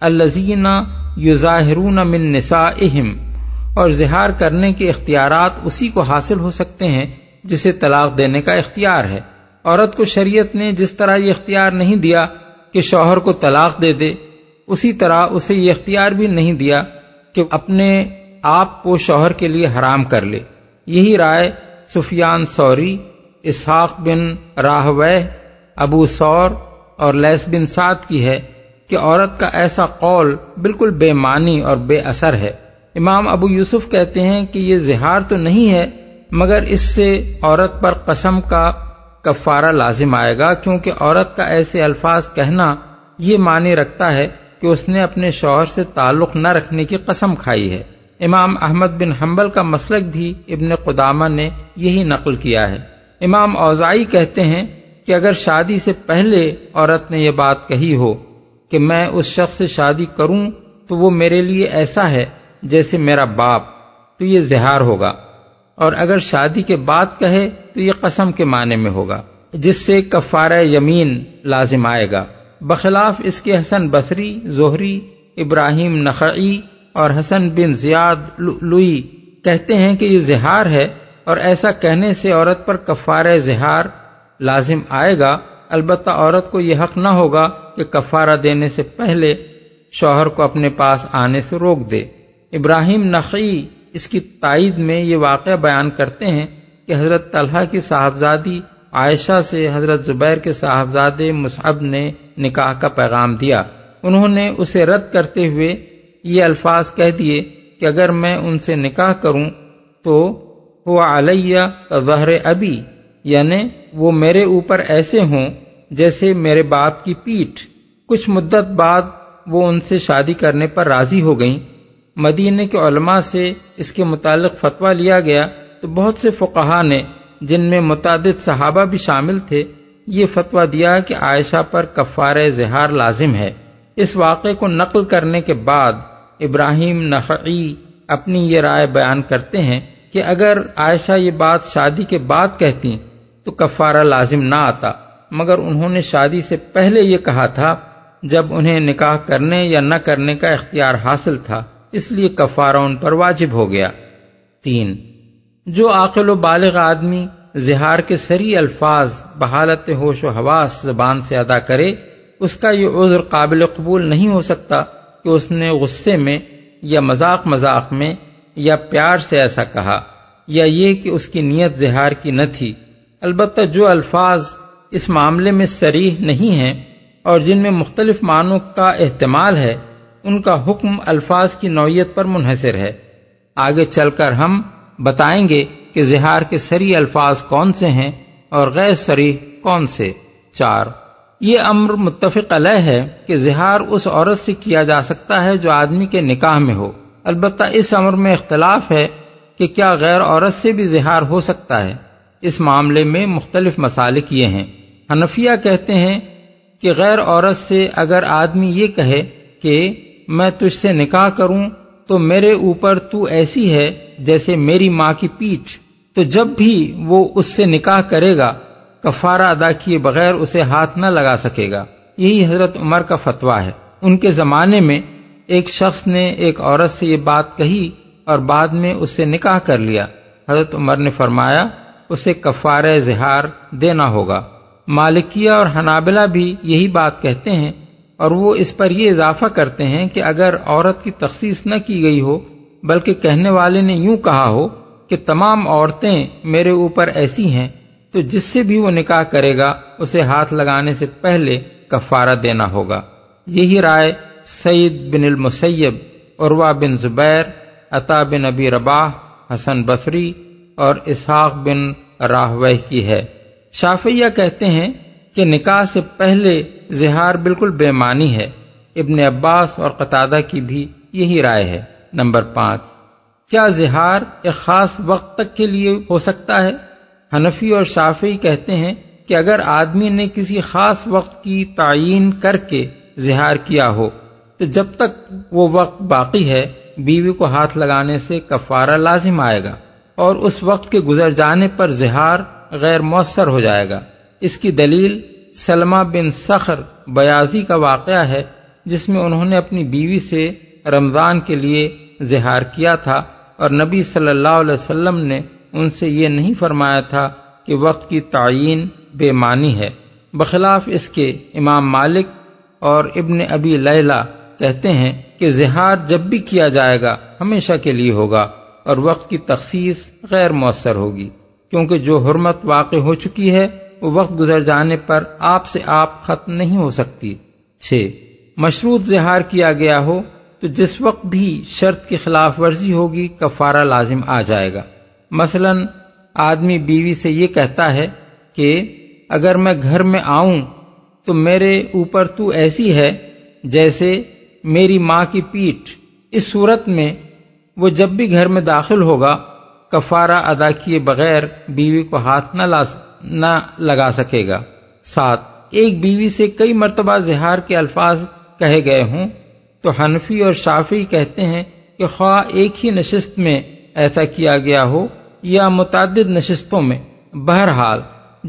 الذین یظاہرون من نسائہم، اور اظہار کرنے کے اختیارات اسی کو حاصل ہو سکتے ہیں جسے طلاق دینے کا اختیار ہے۔ عورت کو شریعت نے جس طرح یہ اختیار نہیں دیا کہ شوہر کو طلاق دے دے، اسی طرح اسے یہ اختیار بھی نہیں دیا کہ اپنے آپ کو شوہر کے لیے حرام کر لے۔ یہی رائے سفیان ثوری، اسحاق بن راہویہ، ابو ثور اور لیث بن سعد کی ہے کہ عورت کا ایسا قول بالکل بے معنی اور بے اثر ہے۔ امام ابو یوسف کہتے ہیں کہ یہ اظہار تو نہیں ہے، مگر اس سے عورت پر قسم کا کفارہ لازم آئے گا، کیونکہ عورت کا ایسے الفاظ کہنا یہ معنی رکھتا ہے کہ اس نے اپنے شوہر سے تعلق نہ رکھنے کی قسم کھائی ہے۔ امام احمد بن حنبل کا مسلک بھی ابن قدامہ نے یہی نقل کیا ہے۔ امام اوزائی کہتے ہیں کہ اگر شادی سے پہلے عورت نے یہ بات کہی ہو کہ میں اس شخص سے شادی کروں تو وہ میرے لیے ایسا ہے جیسے میرا باپ، تو یہ اظہار ہوگا، اور اگر شادی کے بعد کہے تو یہ قسم کے معنی میں ہوگا جس سے کفارہ یمین لازم آئے گا۔ بخلاف اس کے حسن بصری، زہری، ابراہیم نخعی اور حسن بن زیاد لؤلؤی کہتے ہیں کہ یہ اظہار ہے، اور ایسا کہنے سے عورت پر کفارہ اظہار لازم آئے گا، البتہ عورت کو یہ حق نہ ہوگا کہ کفارہ دینے سے پہلے شوہر کو اپنے پاس آنے سے روک دے۔ ابراہیم نخعی اس کی تائید میں یہ واقعہ بیان کرتے ہیں کہ حضرت طلحہ کی صاحبزادی عائشہ سے حضرت زبیر کے صاحبزادے مصعب نے نکاح کا پیغام دیا، انہوں نے اسے رد کرتے ہوئے یہ الفاظ کہہ دیے کہ اگر میں ان سے نکاح کروں تو ہو علیہ ظہر ابی، یعنی وہ میرے اوپر ایسے ہوں جیسے میرے باپ کی پیٹھ۔ کچھ مدت بعد وہ ان سے شادی کرنے پر راضی ہو گئیں۔ مدینے کے علماء سے اس کے متعلق فتویٰ لیا گیا تو بہت سے فقہا نے، جن میں متعدد صحابہ بھی شامل تھے، یہ فتویٰ دیا کہ عائشہ پر کفارہ زہار لازم ہے۔ اس واقعے کو نقل کرنے کے بعد ابراہیم نخعی اپنی یہ رائے بیان کرتے ہیں کہ اگر عائشہ یہ بات شادی کے بعد کہتی تو کفارہ لازم نہ آتا، مگر انہوں نے شادی سے پہلے یہ کہا تھا جب انہیں نکاح کرنے یا نہ کرنے کا اختیار حاصل تھا، اس لیے کفارہ ان پر واجب ہو گیا۔ 3، جو عاقل و بالغ آدمی زہار کے سری الفاظ بحالت ہوش و حواس زبان سے ادا کرے، اس کا یہ عذر قابل قبول نہیں ہو سکتا کہ اس نے غصے میں یا مذاق میں یا پیار سے ایسا کہا، یا یہ کہ اس کی نیت زہار کی نہ تھی۔ البتہ جو الفاظ اس معاملے میں صریح نہیں ہیں اور جن میں مختلف معنوں کا احتمال ہے، ان کا حکم الفاظ کی نوعیت پر منحصر ہے۔ آگے چل کر ہم بتائیں گے کہ زہار کے صریح الفاظ کون سے ہیں اور غیر صریح کون سے۔ 4، یہ امر متفق علیہ ہے کہ زہار اس عورت سے کیا جا سکتا ہے جو آدمی کے نکاح میں ہو۔ البتہ اس امر میں اختلاف ہے کہ کیا غیر عورت سے بھی زہار ہو سکتا ہے۔ اس معاملے میں مختلف مسالک یہ ہیں۔ حنفیہ کہتے ہیں کہ غیر عورت سے اگر آدمی یہ کہے کہ میں تجھ سے نکاح کروں تو میرے اوپر تو ایسی ہے جیسے میری ماں کی پیٹھ، تو جب بھی وہ اس سے نکاح کرے گا کفارہ ادا کیے بغیر اسے ہاتھ نہ لگا سکے گا۔ یہی حضرت عمر کا فتویٰ ہے۔ ان کے زمانے میں ایک شخص نے ایک عورت سے یہ بات کہی اور بعد میں اس سے نکاح کر لیا۔ حضرت عمر نے فرمایا اسے کفارہ زہار دینا ہوگا۔ مالکیہ اور حنابلہ بھی یہی بات کہتے ہیں، اور وہ اس پر یہ اضافہ کرتے ہیں کہ اگر عورت کی تخصیص نہ کی گئی ہو بلکہ کہنے والے نے یوں کہا ہو کہ تمام عورتیں میرے اوپر ایسی ہیں، تو جس سے بھی وہ نکاح کرے گا اسے ہاتھ لگانے سے پہلے کفارہ دینا ہوگا۔ یہی رائے سعید بن المسیب، عروہ بن زبیر، عطا بن ابی رباح، حسن بصری اور اسحاق بن راہویہ کی ہے۔ شافعیہ کہتے ہیں کہ نکاح سے پہلے زہار بالکل بے معنی ہے۔ ابن عباس اور قتادہ کی بھی یہی رائے ہے۔ 5، کیا زہار ایک خاص وقت تک کے لیے ہو سکتا ہے؟ حنفی اور شافعی کہتے ہیں کہ اگر آدمی نے کسی خاص وقت کی تعین کر کے زہار کیا ہو تو جب تک وہ وقت باقی ہے بیوی کو ہاتھ لگانے سے کفارہ لازم آئے گا، اور اس وقت کے گزر جانے پر زہار غیر مؤثر ہو جائے گا۔ اس کی دلیل سلمہ بن سخر بیاضی کا واقعہ ہے، جس میں انہوں نے اپنی بیوی سے رمضان کے لیے زہار کیا تھا، اور نبی صلی اللہ علیہ وسلم نے ان سے یہ نہیں فرمایا تھا کہ وقت کی تعین بے معنی ہے۔ بخلاف اس کے امام مالک اور ابن ابی لیلہ کہتے ہیں کہ زہار جب بھی کیا جائے گا ہمیشہ کے لیے ہوگا، اور وقت کی تخصیص غیر مؤثر ہوگی، کیونکہ جو حرمت واقع ہو چکی ہے وہ وقت گزر جانے پر آپ سے آپ ختم نہیں ہو سکتی۔ 6، مشروط زہار کیا گیا ہو تو جس وقت بھی شرط کی خلاف ورزی ہوگی کفارہ لازم آ جائے گا۔ مثلا آدمی بیوی سے یہ کہتا ہے کہ اگر میں گھر میں آؤں تو میرے اوپر تو ایسی ہے جیسے میری ماں کی پیٹھ، اس صورت میں وہ جب بھی گھر میں داخل ہوگا کفارہ ادا کیے بغیر بیوی کو ہاتھ نہ لگا سکے گا۔ 7، ایک بیوی سے کئی مرتبہ زہار کے الفاظ کہے گئے ہوں تو حنفی اور شافعی کہتے ہیں کہ خواہ ایک ہی نشست میں ایسا کیا گیا ہو یا متعدد نشستوں میں، بہرحال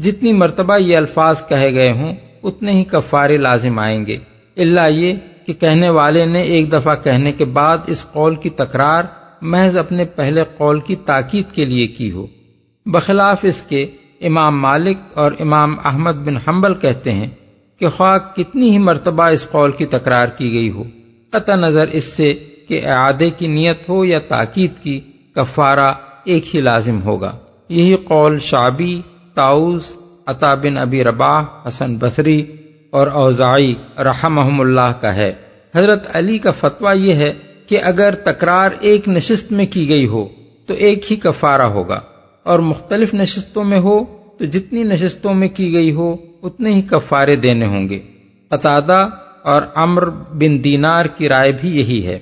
جتنی مرتبہ یہ الفاظ کہے گئے ہوں اتنے ہی کفارے لازم آئیں گے، الا یہ کہ کہنے والے نے ایک دفعہ کہنے کے بعد اس قول کی تکرار محض اپنے پہلے قول کی تاکید کے لیے کی ہو۔ بخلاف اس کے امام مالک اور امام احمد بن حنبل کہتے ہیں کہ خواہ کتنی ہی مرتبہ اس قول کی تکرار کی گئی ہو، قطع نظر اس سے کہ اعادے کی نیت ہو یا تاکید کی، کفارہ ایک ہی لازم ہوگا۔ یہی قول شعبی، تاؤس، عطا بن ابی رباح، حسن بصری اور اوزائی رحمہم اللہ کا ہے۔ حضرت علی کا فتویٰ یہ ہے کہ اگر تکرار ایک نشست میں کی گئی ہو تو ایک ہی کفارہ ہوگا، اور مختلف نشستوں میں ہو تو جتنی نشستوں میں کی گئی ہو اتنے ہی کفارے دینے ہوں گے۔ قتادہ اور عمر بن دینار کی رائے بھی یہی ہے۔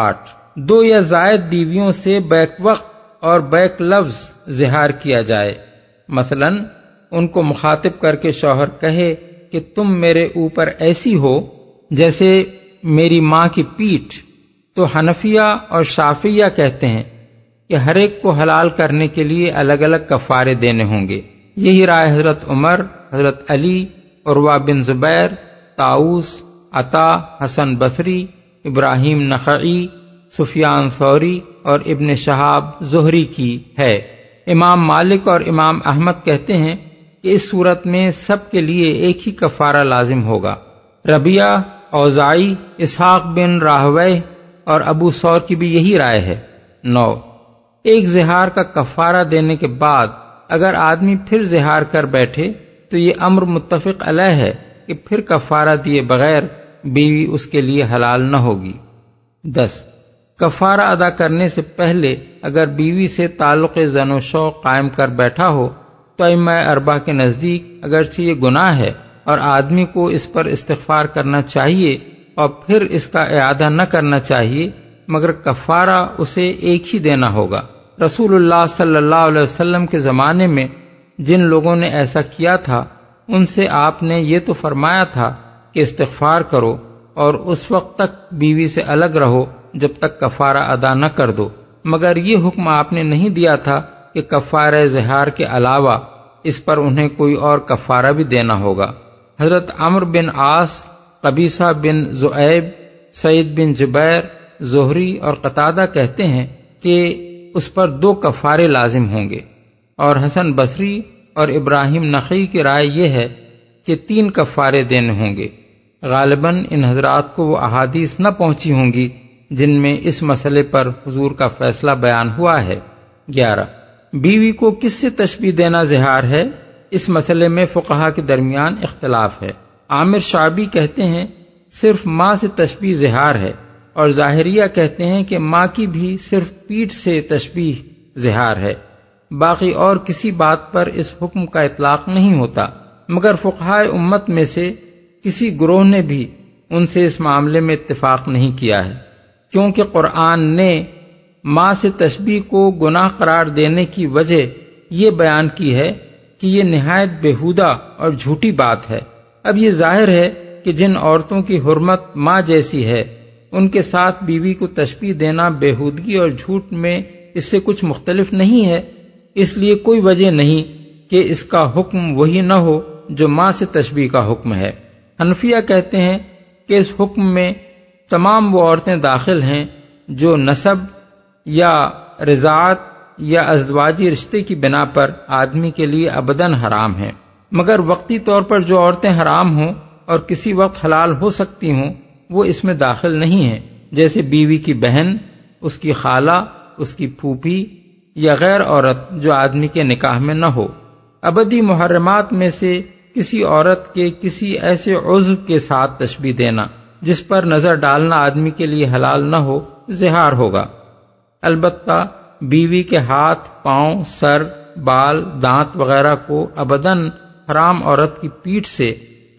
8، دو یا زائد بیویوں سے بیک وقت اور بیک لفظ اظہار کیا جائے، مثلا ان کو مخاطب کر کے شوہر کہے کہ تم میرے اوپر ایسی ہو جیسے میری ماں کی پیٹھ، تو حنفیہ اور شافیہ کہتے ہیں کہ ہر ایک کو حلال کرنے کے لیے الگ الگ کفارے دینے ہوں گے۔ یہی رائے حضرت عمر، حضرت علی، عروہ بن زبیر، طاؤس، عطا، حسن بصری، ابراہیم نخعی، سفیان ثوری اور ابن شہاب زہری کی ہے۔ امام مالک اور امام احمد کہتے ہیں کہ اس صورت میں سب کے لیے ایک ہی کفارہ لازم ہوگا۔ ربیعہ، اوزائی، اسحاق بن راہویہ اور ابو ثور کی بھی یہی رائے ہے۔ 9، ایک زہار کا کفارہ دینے کے بعد اگر آدمی پھر زہار کر بیٹھے تو یہ امر متفق علیہ ہے کہ پھر کفارہ دیے بغیر بیوی اس کے لیے حلال نہ ہوگی۔ 10، کفارہ ادا کرنے سے پہلے اگر بیوی سے تعلق زن و شوق قائم کر بیٹھا ہو تو ائمہ اربعہ کے نزدیک اگرچہ یہ گناہ ہے اور آدمی کو اس پر استغفار کرنا چاہیے اور پھر اس کا اعادہ نہ کرنا چاہیے، مگر کفارہ اسے ایک ہی دینا ہوگا۔ رسول اللہ صلی اللہ علیہ وسلم کے زمانے میں جن لوگوں نے ایسا کیا تھا ان سے آپ نے یہ تو فرمایا تھا کہ استغفار کرو اور اس وقت تک بیوی سے الگ رہو جب تک کفارہ ادا نہ کر دو، مگر یہ حکم آپ نے نہیں دیا تھا کہ کفارہ اظہار کے علاوہ اس پر انہیں کوئی اور کفارہ بھی دینا ہوگا۔ حضرت عمرو بن عاص، قبیصہ بن ذؤیب، سعید بن جبیر، زہری اور قتادہ کہتے ہیں کہ اس پر 2 کفارے لازم ہوں گے، اور حسن بصری اور ابراہیم نخعی کی رائے یہ ہے کہ 3 کفارے دینے ہوں گے۔ غالباً ان حضرات کو وہ احادیث نہ پہنچی ہوں گی جن میں اس مسئلے پر حضور کا فیصلہ بیان ہوا ہے۔ 11، بیوی کو کس سے تشبیہ دینا زہار ہے؟ اس مسئلے میں فقہا کے درمیان اختلاف ہے۔ عامر شعبی کہتے ہیں صرف ماں سے تشبیہ زہار ہے، اور ظاہریہ کہتے ہیں کہ ماں کی بھی صرف پیٹھ سے تشبیہ زہار ہے، باقی اور کسی بات پر اس حکم کا اطلاق نہیں ہوتا، مگر فقہاء امت میں سے کسی گروہ نے بھی ان سے اس معاملے میں اتفاق نہیں کیا ہے، کیونکہ قرآن نے ماں سے تشبیہ کو گناہ قرار دینے کی وجہ یہ بیان کی ہے کہ یہ نہایت بیہودہ اور جھوٹی بات ہے۔ اب یہ ظاہر ہے کہ جن عورتوں کی حرمت ماں جیسی ہے ان کے ساتھ بیوی کو تشبیہ دینا بیہودگی اور جھوٹ میں اس سے کچھ مختلف نہیں ہے، اس لیے کوئی وجہ نہیں کہ اس کا حکم وہی نہ ہو جو ماں سے تشبیہ کا حکم ہے۔ حنفیہ کہتے ہیں کہ اس حکم میں تمام وہ عورتیں داخل ہیں جو نسب یا رضاعت یا ازدواجی رشتے کی بنا پر آدمی کے لیے ابداً حرام ہیں، مگر وقتی طور پر جو عورتیں حرام ہوں اور کسی وقت حلال ہو سکتی ہوں وہ اس میں داخل نہیں ہیں، جیسے بیوی کی بہن، اس کی خالہ، اس کی پھوپھی یا غیر عورت جو آدمی کے نکاح میں نہ ہو۔ ابدی محرمات میں سے کسی عورت کے کسی ایسے عضو کے ساتھ تشبیہ دینا جس پر نظر ڈالنا آدمی کے لیے حلال نہ ہو زہار ہوگا، البتہ بیوی کے ہاتھ، پاؤں، سر، بال، دانت وغیرہ کو ابداً حرام عورت کی پیٹھ سے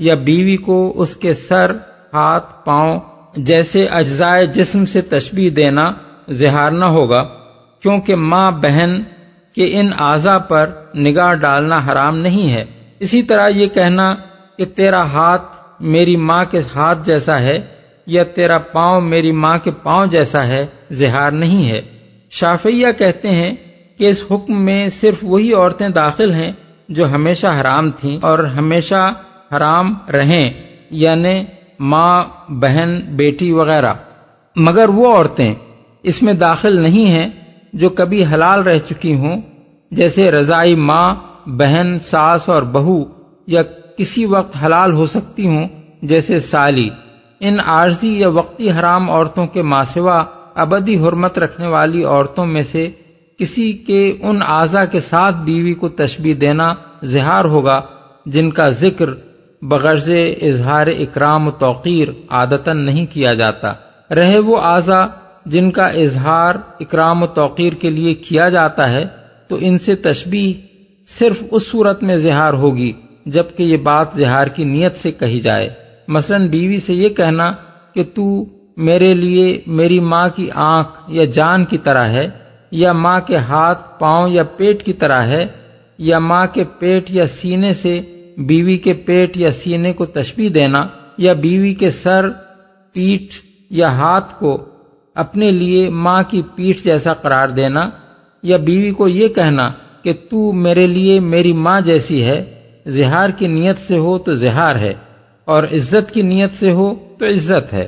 یا بیوی کو اس کے سر، ہاتھ، پاؤں جیسے اجزائے جسم سے تشبیہ دینا زہار نہ ہوگا، کیونکہ ماں، بہن کے ان اعضاء پر نگاہ ڈالنا حرام نہیں ہے۔ اسی طرح یہ کہنا کہ تیرا ہاتھ میری ماں کے ہاتھ جیسا ہے یا تیرا پاؤں میری ماں کے پاؤں جیسا ہے زہار نہیں ہے۔ شافعیہ کہتے ہیں کہ اس حکم میں صرف وہی عورتیں داخل ہیں جو ہمیشہ حرام تھیں اور ہمیشہ حرام رہیں، یعنی ماں، بہن، بیٹی وغیرہ، مگر وہ عورتیں اس میں داخل نہیں ہیں جو کبھی حلال رہ چکی ہوں، جیسے رضائی ماں، بہن، ساس اور بہو، یا کسی وقت حلال ہو سکتی ہوں جیسے سالی۔ ان عارضی یا وقتی حرام عورتوں کے ماسوا ابدی حرمت رکھنے والی عورتوں میں سے کسی کے ان اعضاء کے ساتھ بیوی کو تشبیہ دینا زہار ہوگا جن کا ذکر بغرض اظہار اکرام و توقیر عادتاً نہیں کیا جاتا۔ رہے وہ اعضاء جن کا اظہار اکرام و توقیر کے لیے کیا جاتا ہے تو ان سے تشبیہ صرف اس صورت میں زہار ہوگی جبکہ یہ بات زہار کی نیت سے کہی جائے، مثلا بیوی سے یہ کہنا کہ تو میرے لیے میری ماں کی آنکھ یا جان کی طرح ہے، یا ماں کے ہاتھ پاؤں یا پیٹ کی طرح ہے یا ماں کے پیٹ یا سینے سے بیوی کے پیٹ یا سینے کو تشبیہ دینا یا بیوی کے سر پیٹھ یا ہاتھ کو اپنے لیے ماں کی پیٹھ جیسا قرار دینا یا بیوی کو یہ کہنا کہ تو میرے لیے میری ماں جیسی ہے، زہار کی نیت سے ہو تو زہار ہے اور عزت کی نیت سے ہو تو عزت ہے۔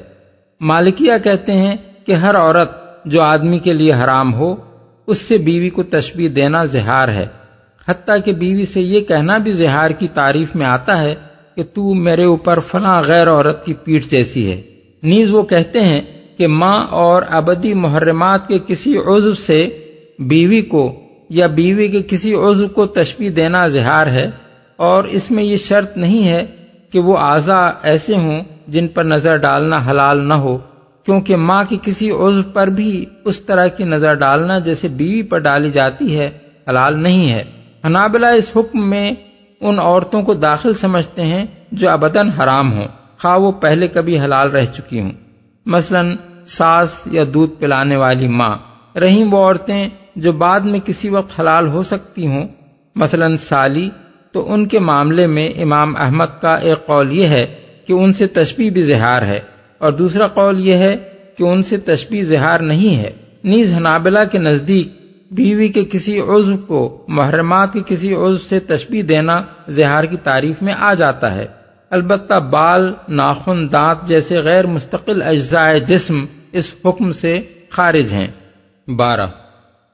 مالکیہ کہتے ہیں کہ ہر عورت جو آدمی کے لیے حرام ہو اس سے بیوی کو تشبیہ دینا زہار ہے، حتیٰ کہ بیوی سے یہ کہنا بھی زہار کی تعریف میں آتا ہے کہ تو میرے اوپر فلاں غیر عورت کی پیٹھ جیسی ہے۔ نیز وہ کہتے ہیں کہ ماں اور ابدی محرمات کے کسی عضو سے بیوی کو یا بیوی کے کسی عضو کو تشبیہ دینا زہار ہے، اور اس میں یہ شرط نہیں ہے کہ وہ اعضاء ایسے ہوں جن پر نظر ڈالنا حلال نہ ہو، کیونکہ ماں کے کسی عضو پر بھی اس طرح کی نظر ڈالنا جیسے بیوی پر ڈالی جاتی ہے حلال نہیں ہے۔ حنابلہ اس حکم میں ان عورتوں کو داخل سمجھتے ہیں جو ابداً حرام ہوں، خواہ وہ پہلے کبھی حلال رہ چکی ہوں، مثلاً ساس یا دودھ پلانے والی ماں۔ رہیں وہ عورتیں جو بعد میں کسی وقت حلال ہو سکتی ہوں، مثلاً سالی، تو ان کے معاملے میں امام احمد کا ایک قول یہ ہے کہ ان سے تشبیہ بھی زہار ہے، اور دوسرا قول یہ ہے کہ ان سے تشبیہ زہار نہیں ہے۔ نیز حنابلہ کے نزدیک بیوی کے کسی عضو کو محرمات کے کسی عضو سے تشبیہ دینا زہار کی تعریف میں آ جاتا ہے، البتہ بال، ناخن، دانت جیسے غیر مستقل اجزاء جسم اس حکم سے خارج ہیں۔ 12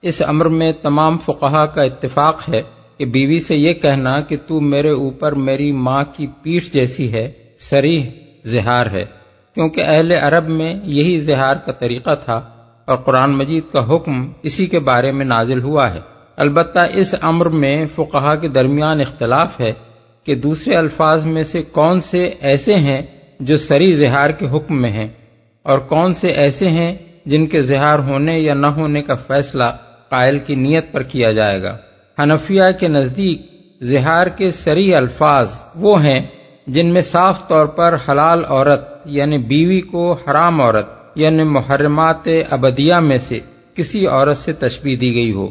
اس امر میں تمام فقہا کا اتفاق ہے کہ بیوی سے یہ کہنا کہ تو میرے اوپر میری ماں کی پیٹھ جیسی ہے صریح زہار ہے، کیونکہ اہل عرب میں یہی زہار کا طریقہ تھا اور قرآن مجید کا حکم اسی کے بارے میں نازل ہوا ہے۔ البتہ اس امر میں فقہا کے درمیان اختلاف ہے کہ دوسرے الفاظ میں سے کون سے ایسے ہیں جو صریح زہار کے حکم میں ہیں اور کون سے ایسے ہیں جن کے زہار ہونے یا نہ ہونے کا فیصلہ قائل کی نیت پر کیا جائے گا۔ حنفیہ کے نزدیک زہار کے صریح الفاظ وہ ہیں جن میں صاف طور پر حلال عورت یعنی بیوی کو حرام عورت یعنی محرمات ابدیہ میں سے کسی عورت سے تشبیہ دی گئی ہو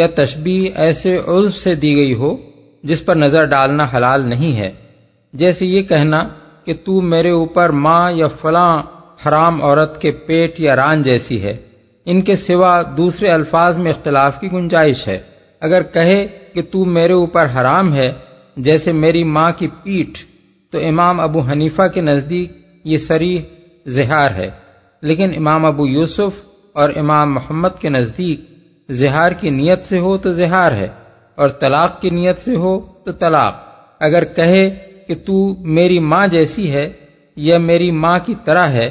یا تشبیہ ایسے عضو سے دی گئی ہو جس پر نظر ڈالنا حلال نہیں ہے، جیسے یہ کہنا کہ تو میرے اوپر ماں یا فلاں حرام عورت کے پیٹ یا ران جیسی ہے۔ ان کے سوا دوسرے الفاظ میں اختلاف کی گنجائش ہے۔ اگر کہے کہ تو میرے اوپر حرام ہے جیسے میری ماں کی پیٹھ، تو امام ابو حنیفہ کے نزدیک یہ صریح زہار ہے، لیکن امام ابو یوسف اور امام محمد کے نزدیک زہار کی نیت سے ہو تو زہار ہے اور طلاق کی نیت سے ہو تو طلاق۔ اگر کہے کہ تو میری ماں جیسی ہے یا میری ماں کی طرح ہے،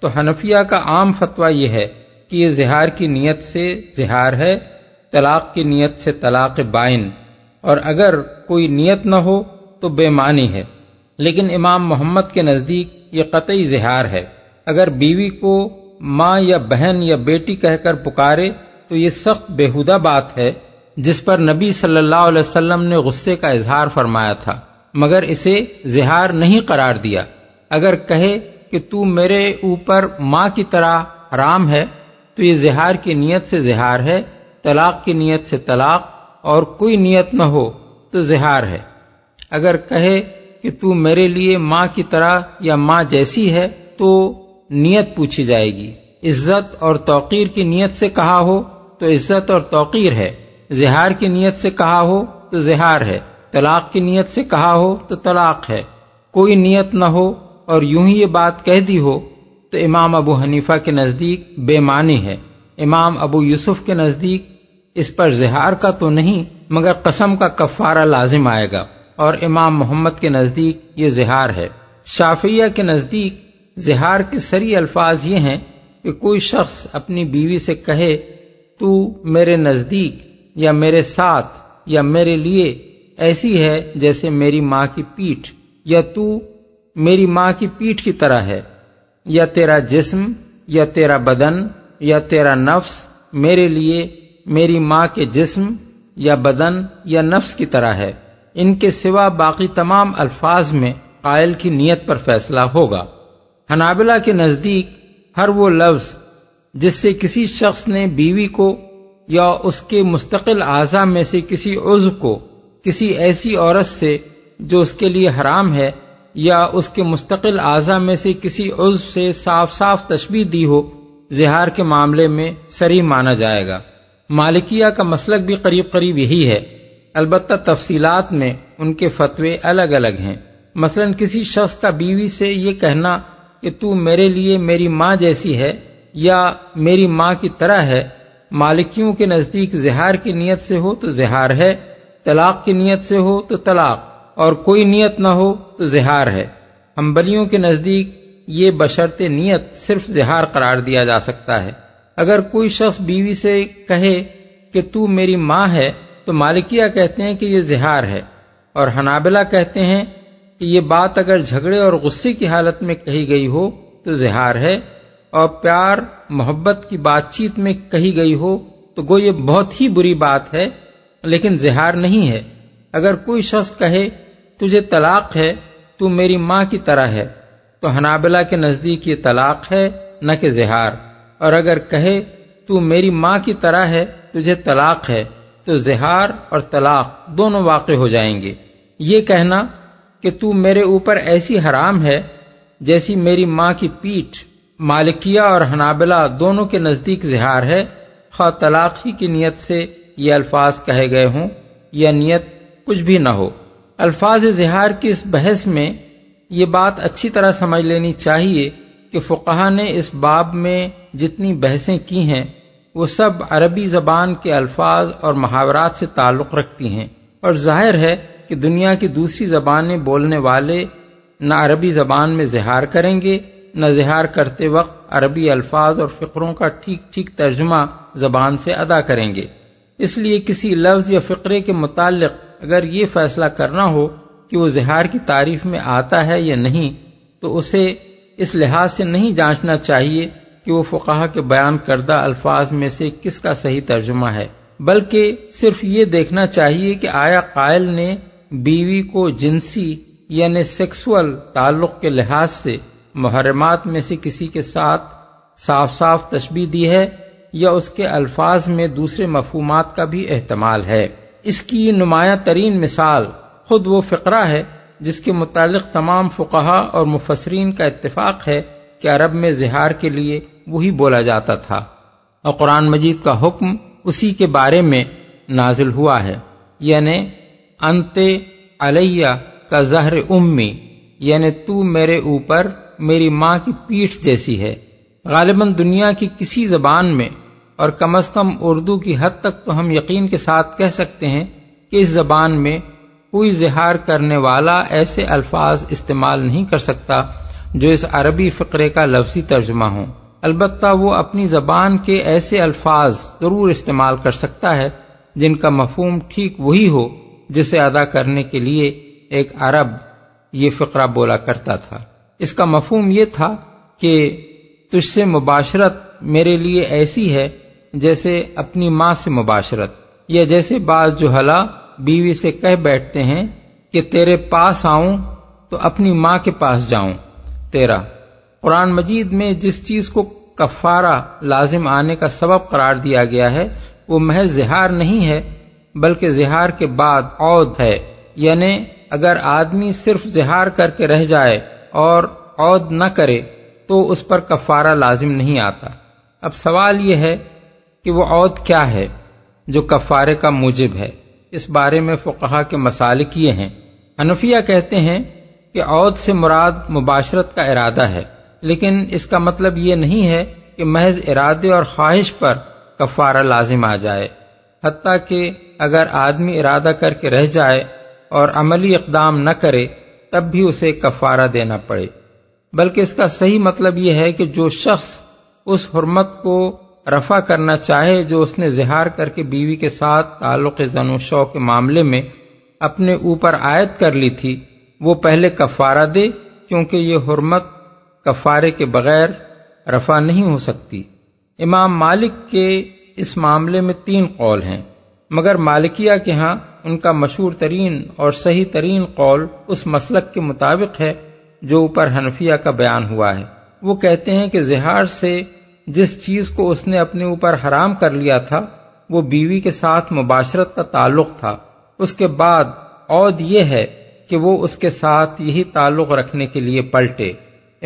تو حنفیہ کا عام فتویٰ یہ ہے کہ یہ زہار کی نیت سے زہار ہے، طلاق کی نیت سے طلاق بائن، اور اگر کوئی نیت نہ ہو تو بے معنی ہے۔ لیکن امام محمد کے نزدیک یہ قطعی زہار ہے۔ اگر بیوی کو ماں یا بہن یا بیٹی کہہ کر پکارے تو یہ سخت بیہودہ بات ہے، جس پر نبی صلی اللہ علیہ وسلم نے غصے کا اظہار فرمایا تھا، مگر اسے زہار نہیں قرار دیا۔ اگر کہے کہ تو میرے اوپر ماں کی طرح حرام ہے، تو یہ زہار کی نیت سے زہار ہے، طلاق کی نیت سے طلاق، اور کوئی نیت نہ ہو تو زہار ہے۔ اگر کہے کہ تو میرے لیے ماں کی طرح یا ماں جیسی ہے، تو نیت پوچھی جائے گی۔ عزت اور توقیر کی نیت سے کہا ہو تو عزت اور توقیر ہے، زہار کی نیت سے کہا ہو تو زہار ہے، طلاق کی نیت سے کہا ہو تو طلاق ہے۔ کوئی نیت نہ ہو اور یوں ہی یہ بات کہہ دی ہو تو امام ابو حنیفہ کے نزدیک بے معنی ہے۔ امام ابو یوسف کے نزدیک اس پر زہار کا تو نہیں مگر قسم کا کفارہ لازم آئے گا، اور امام محمد کے نزدیک یہ زہار ہے۔ شافعیہ کے نزدیک زہار کے صریح الفاظ یہ ہیں کہ کوئی شخص اپنی بیوی سے کہے تو میرے نزدیک یا میرے ساتھ یا میرے لیے ایسی ہے جیسے میری ماں کی پیٹھ، یا تو میری ماں کی پیٹھ کی طرح ہے، یا تیرا جسم یا تیرا بدن یا تیرا نفس میرے لیے میری ماں کے جسم یا بدن یا نفس کی طرح ہے۔ ان کے سوا باقی تمام الفاظ میں قائل کی نیت پر فیصلہ ہوگا۔ حنابلہ کے نزدیک ہر وہ لفظ جس سے کسی شخص نے بیوی کو یا اس کے مستقل اعضاء میں سے کسی عضو کو کسی ایسی عورت سے جو اس کے لیے حرام ہے یا اس کے مستقل اعضاء میں سے کسی عضو سے صاف صاف تشبیہ دی ہو، زہار کے معاملے میں صریح مانا جائے گا۔ مالکیہ کا مسلک بھی قریب قریب یہی ہے، البتہ تفصیلات میں ان کے فتوے الگ الگ ہیں۔ مثلا کسی شخص کا بیوی سے یہ کہنا کہ تو میرے لیے میری ماں جیسی ہے یا میری ماں کی طرح ہے، مالکیوں کے نزدیک زہار کی نیت سے ہو تو زہار ہے، طلاق کی نیت سے ہو تو طلاق، اور کوئی نیت نہ ہو تو زہار ہے۔ حنبلیوں کے نزدیک یہ بشرط نیت صرف زہار قرار دیا جا سکتا ہے۔ اگر کوئی شخص بیوی سے کہے کہ تو میری ماں ہے تو مالکیہ کہتے ہیں کہ یہ زہار ہے، اور حنابلہ کہتے ہیں کہ یہ بات اگر جھگڑے اور غصے کی حالت میں کہی گئی ہو تو زہار ہے، اور پیار محبت کی بات چیت میں کہی گئی ہو تو گو یہ بہت ہی بری بات ہے، لیکن زہار نہیں ہے۔ اگر کوئی شخص کہے تجھے طلاق ہے، تو میری ماں کی طرح ہے، تو حنابلہ کے نزدیک یہ طلاق ہے نہ کہ زہار، اور اگر کہے تو میری ماں کی طرح ہے تجھے طلاق ہے تو زہار اور طلاق دونوں واقع ہو جائیں گے۔ یہ کہنا کہ تو میرے اوپر ایسی حرام ہے جیسی میری ماں کی پیٹھ، مالکیہ اور حنابلہ دونوں کے نزدیک زہار ہے، خواہ طلاق ہی کی نیت سے یہ الفاظ کہے گئے ہوں یا نیت کچھ بھی نہ ہو۔ الفاظ زہار کی اس بحث میں یہ بات اچھی طرح سمجھ لینی چاہیے کہ فقہا نے اس باب میں جتنی بحثیں کی ہیں وہ سب عربی زبان کے الفاظ اور محاورات سے تعلق رکھتی ہیں، اور ظاہر ہے کہ دنیا کی دوسری زبانیں بولنے والے نہ عربی زبان میں زہار کریں گے، نہ زہار کرتے وقت عربی الفاظ اور فقروں کا ٹھیک ٹھیک ترجمہ زبان سے ادا کریں گے۔ اس لیے کسی لفظ یا فقرے کے متعلق اگر یہ فیصلہ کرنا ہو کہ وہ زہار کی تعریف میں آتا ہے یا نہیں، تو اسے اس لحاظ سے نہیں جانچنا چاہیے کہ وہ فقہا کے بیان کردہ الفاظ میں سے کس کا صحیح ترجمہ ہے، بلکہ صرف یہ دیکھنا چاہیے کہ آیا قائل نے بیوی کو جنسی یعنی سیکسول تعلق کے لحاظ سے محرمات میں سے کسی کے ساتھ صاف صاف تشبیہ دی ہے، یا اس کے الفاظ میں دوسرے مفہومات کا بھی احتمال ہے۔ اس کی نمایاں ترین مثال خود وہ فقرہ ہے جس کے متعلق تمام فقہا اور مفسرین کا اتفاق ہے کہ عرب میں زہار کے لیے وہی بولا جاتا تھا، اور قرآن مجید کا حکم اسی کے بارے میں نازل ہوا ہے، یعنی انت علیہ کا زہر امی، یعنی تو میرے اوپر میری ماں کی پیٹھ جیسی ہے۔ غالباً دنیا کی کسی زبان میں اور کم از کم اردو کی حد تک تو ہم یقین کے ساتھ کہہ سکتے ہیں کہ اس زبان میں کوئی زہار کرنے والا ایسے الفاظ استعمال نہیں کر سکتا جو اس عربی فقرے کا لفظی ترجمہ ہوں، البتہ وہ اپنی زبان کے ایسے الفاظ ضرور استعمال کر سکتا ہے جن کا مفہوم ٹھیک وہی ہو جسے ادا کرنے کے لیے ایک عرب یہ فقرہ بولا کرتا تھا۔ اس کا مفہوم یہ تھا کہ تجھ سے مباشرت میرے لیے ایسی ہے جیسے اپنی ماں سے مباشرت، یا جیسے بعض جہلا بیوی سے کہہ بیٹھتے ہیں کہ تیرے پاس آؤں تو اپنی ماں کے پاس جاؤں۔ 13 قرآن مجید میں جس چیز کو کفارہ لازم آنے کا سبب قرار دیا گیا ہے وہ محض زہار نہیں ہے، بلکہ زہار کے بعد عود ہے، یعنی اگر آدمی صرف زہار کر کے رہ جائے اور عود نہ کرے تو اس پر کفارہ لازم نہیں آتا۔ اب سوال یہ ہے کہ وہ عود کیا ہے جو کفارے کا موجب ہے؟ اس بارے میں فقہا کے مسالک یہ ہیں۔ حنفیہ کہتے ہیں کہ عود سے مراد مباشرت کا ارادہ ہے، لیکن اس کا مطلب یہ نہیں ہے کہ محض ارادے اور خواہش پر کفارہ لازم آ جائے، حتیٰ کہ اگر آدمی ارادہ کر کے رہ جائے اور عملی اقدام نہ کرے تب بھی اسے کفارہ دینا پڑے، بلکہ اس کا صحیح مطلب یہ ہے کہ جو شخص اس حرمت کو رفع کرنا چاہے جو اس نے زہار کر کے بیوی کے ساتھ تعلق زن و شوہ کے معاملے میں اپنے اوپر عائد کر لی تھی، وہ پہلے کفارہ دے، کیونکہ یہ حرمت کفارے کے بغیر رفع نہیں ہو سکتی۔ امام مالک کے اس معاملے میں 3 قول ہیں، مگر مالکیہ کے ہاں ان کا مشہور ترین اور صحیح ترین قول اس مسلک کے مطابق ہے جو اوپر حنفیہ کا بیان ہوا ہے۔ وہ کہتے ہیں کہ زہار سے جس چیز کو اس نے اپنے اوپر حرام کر لیا تھا وہ بیوی کے ساتھ مباشرت کا تعلق تھا، اس کے بعد عود یہ ہے کہ وہ اس کے ساتھ یہی تعلق رکھنے کے لیے پلٹے۔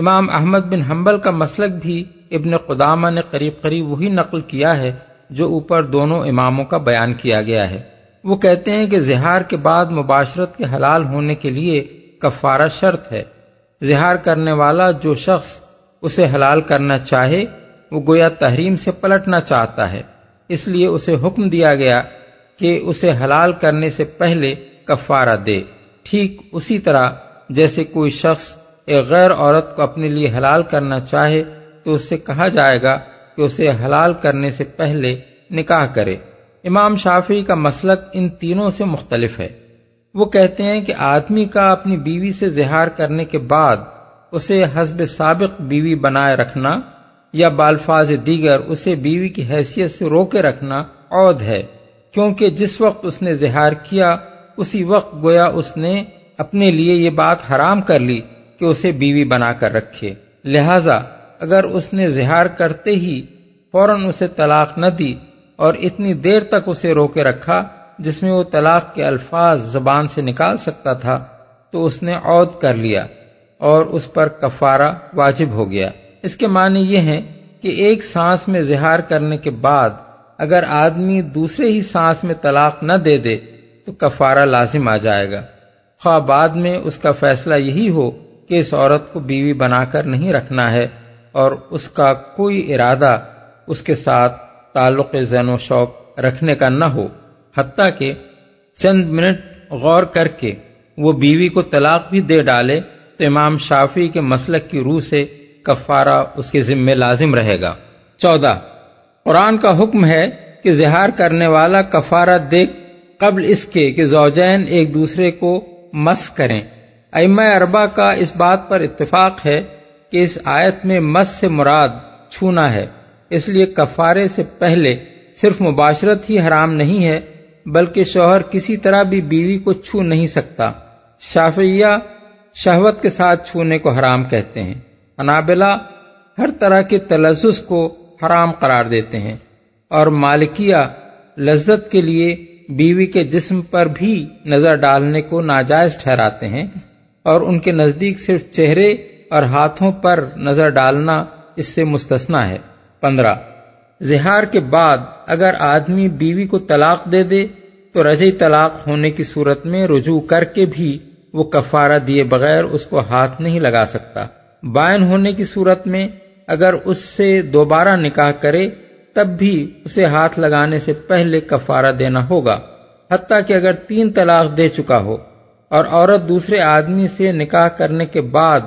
امام احمد بن حنبل کا مسلک بھی ابن قدامہ نے قریب قریب وہی نقل کیا ہے جو اوپر دونوں اماموں کا بیان کیا گیا ہے۔ وہ کہتے ہیں کہ زہار کے بعد مباشرت کے حلال ہونے کے لیے کفارہ شرط ہے۔ زہار کرنے والا جو شخص اسے حلال کرنا چاہے وہ گویا تحریم سے پلٹنا چاہتا ہے، اس لیے اسے حکم دیا گیا کہ اسے حلال کرنے سے پہلے کفارہ دے، ٹھیک اسی طرح جیسے کوئی شخص ایک غیر عورت کو اپنے لیے حلال کرنا چاہے تو اس سے کہا جائے گا کہ اسے حلال کرنے سے پہلے نکاح کرے۔ امام شافعی کا مسلک ان تینوں سے مختلف ہے۔ وہ کہتے ہیں کہ آدمی کا اپنی بیوی سے زہار کرنے کے بعد اسے حسب سابق بیوی بنائے رکھنا یا بالفاظ دیگر اسے بیوی کی حیثیت سے روکے رکھنا عود ہے، کیونکہ جس وقت اس نے زہار کیا اسی وقت گویا اس نے اپنے لیے یہ بات حرام کر لی کہ اسے بیوی بنا کر رکھے۔ لہذا اگر اس نے زہار کرتے ہی فوراً اسے طلاق نہ دی اور اتنی دیر تک اسے روکے رکھا جس میں وہ طلاق کے الفاظ زبان سے نکال سکتا تھا تو اس نے عود کر لیا اور اس پر کفارہ واجب ہو گیا۔ اس کے معنی یہ ہیں کہ ایک سانس میں زہار کرنے کے بعد اگر آدمی دوسرے ہی سانس میں طلاق نہ دے دے تو کفارہ لازم آ جائے گا، خواہ بعد میں اس کا فیصلہ یہی ہو کہ اس عورت کو بیوی بنا کر نہیں رکھنا ہے اور اس کا کوئی ارادہ اس کے ساتھ تعلق زین و شوق رکھنے کا نہ ہو، حتیٰ کہ چند منٹ غور کر کے وہ بیوی کو طلاق بھی دے ڈالے تو امام شافعی کے مسلک کی روح سے کفارہ اس کے ذمے لازم رہے گا۔ 14، قرآن کا حکم ہے کہ زہار کرنے والا کفارہ دے قبل اس کے کہ زوجین ایک دوسرے کو مس کریں۔ ائمہ اربعہ کا اس بات پر اتفاق ہے کہ اس آیت میں مس سے مراد چھونا ہے، اس لیے کفارے سے پہلے صرف مباشرت ہی حرام نہیں ہے بلکہ شوہر کسی طرح بھی بیوی کو چھو نہیں سکتا۔ شافعیہ شہوت کے ساتھ چھونے کو حرام کہتے ہیں، حنابلہ ہر طرح کے تلذذ کو حرام قرار دیتے ہیں، اور مالکیہ لذت کے لیے بیوی کے جسم پر بھی نظر ڈالنے کو ناجائز ٹھہراتے ہیں، اور ان کے نزدیک صرف چہرے اور ہاتھوں پر نظر ڈالنا اس سے مستثنا ہے۔ 15، زہار کے بعد اگر آدمی بیوی کو طلاق دے دے تو رجعی طلاق ہونے کی صورت میں رجوع کر کے بھی وہ کفارہ دیے بغیر اس کو ہاتھ نہیں لگا سکتا۔ بائن ہونے کی صورت میں اگر اس سے دوبارہ نکاح کرے تب بھی اسے ہاتھ لگانے سے پہلے کفارہ دینا ہوگا، حتیٰ کہ اگر 3 طلاق دے چکا ہو اور عورت دوسرے آدمی سے نکاح کرنے کے بعد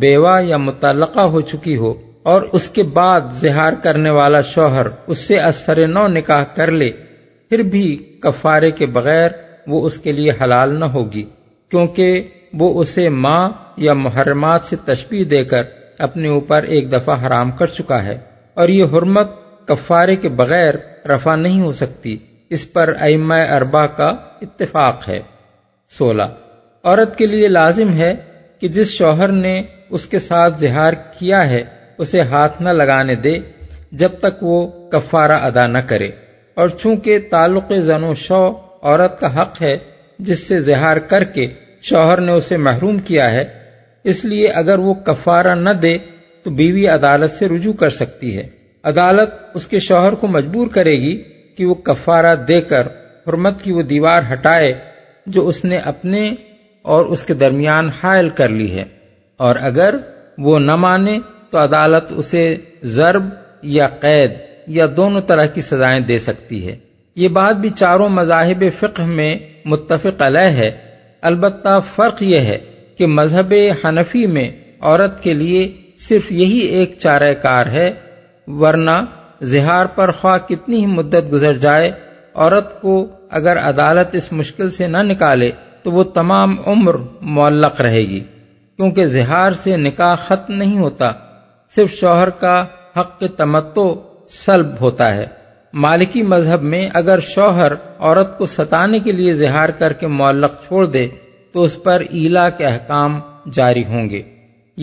بیوہ یا متعلقہ ہو چکی ہو اور اس کے بعد زہار کرنے والا شوہر اس سے ازسر نو نکاح کر لے، پھر بھی کفارے کے بغیر وہ اس کے لیے حلال نہ ہوگی، کیونکہ وہ اسے ماں یا محرمات سے تشبیہ دے کر اپنے اوپر ایک دفعہ حرام کر چکا ہے، اور یہ حرمت کفارے کے بغیر رفع نہیں ہو سکتی۔ اس پر ائمہ اربعہ کا اتفاق ہے۔ 16، عورت کے لیے لازم ہے کہ جس شوہر نے اس کے ساتھ زہار کیا ہے اسے ہاتھ نہ لگانے دے جب تک وہ کفارہ ادا نہ کرے، اور چونکہ تعلق زن و شو عورت کا حق ہے جس سے زہار کر کے شوہر نے اسے محروم کیا ہے، اس لیے اگر وہ کفارہ نہ دے تو بیوی عدالت سے رجوع کر سکتی ہے۔ عدالت اس کے شوہر کو مجبور کرے گی کہ وہ کفارہ دے کر حرمت کی وہ دیوار ہٹائے جو اس نے اپنے اور اس کے درمیان حائل کر لی ہے، اور اگر وہ نہ مانے تو عدالت اسے ضرب یا قید یا دونوں طرح کی سزائیں دے سکتی ہے۔ یہ بات بھی چاروں مذاہب فقہ میں متفق علیہ ہے، البتہ فرق یہ ہے کہ مذہب حنفی میں عورت کے لیے صرف یہی ایک چارہ کار ہے، ورنہ زہار پر خواہ کتنی ہی مدت گزر جائے، عورت کو اگر عدالت اس مشکل سے نہ نکالے تو وہ تمام عمر معلق رہے گی، کیونکہ زہار سے نکاح ختم نہیں ہوتا، صرف شوہر کا حق تمتع سلب ہوتا ہے۔ مالکی مذہب میں اگر شوہر عورت کو ستانے کے لیے زہار کر کے معلق چھوڑ دے تو اس پر ایلا کے احکام جاری ہوں گے،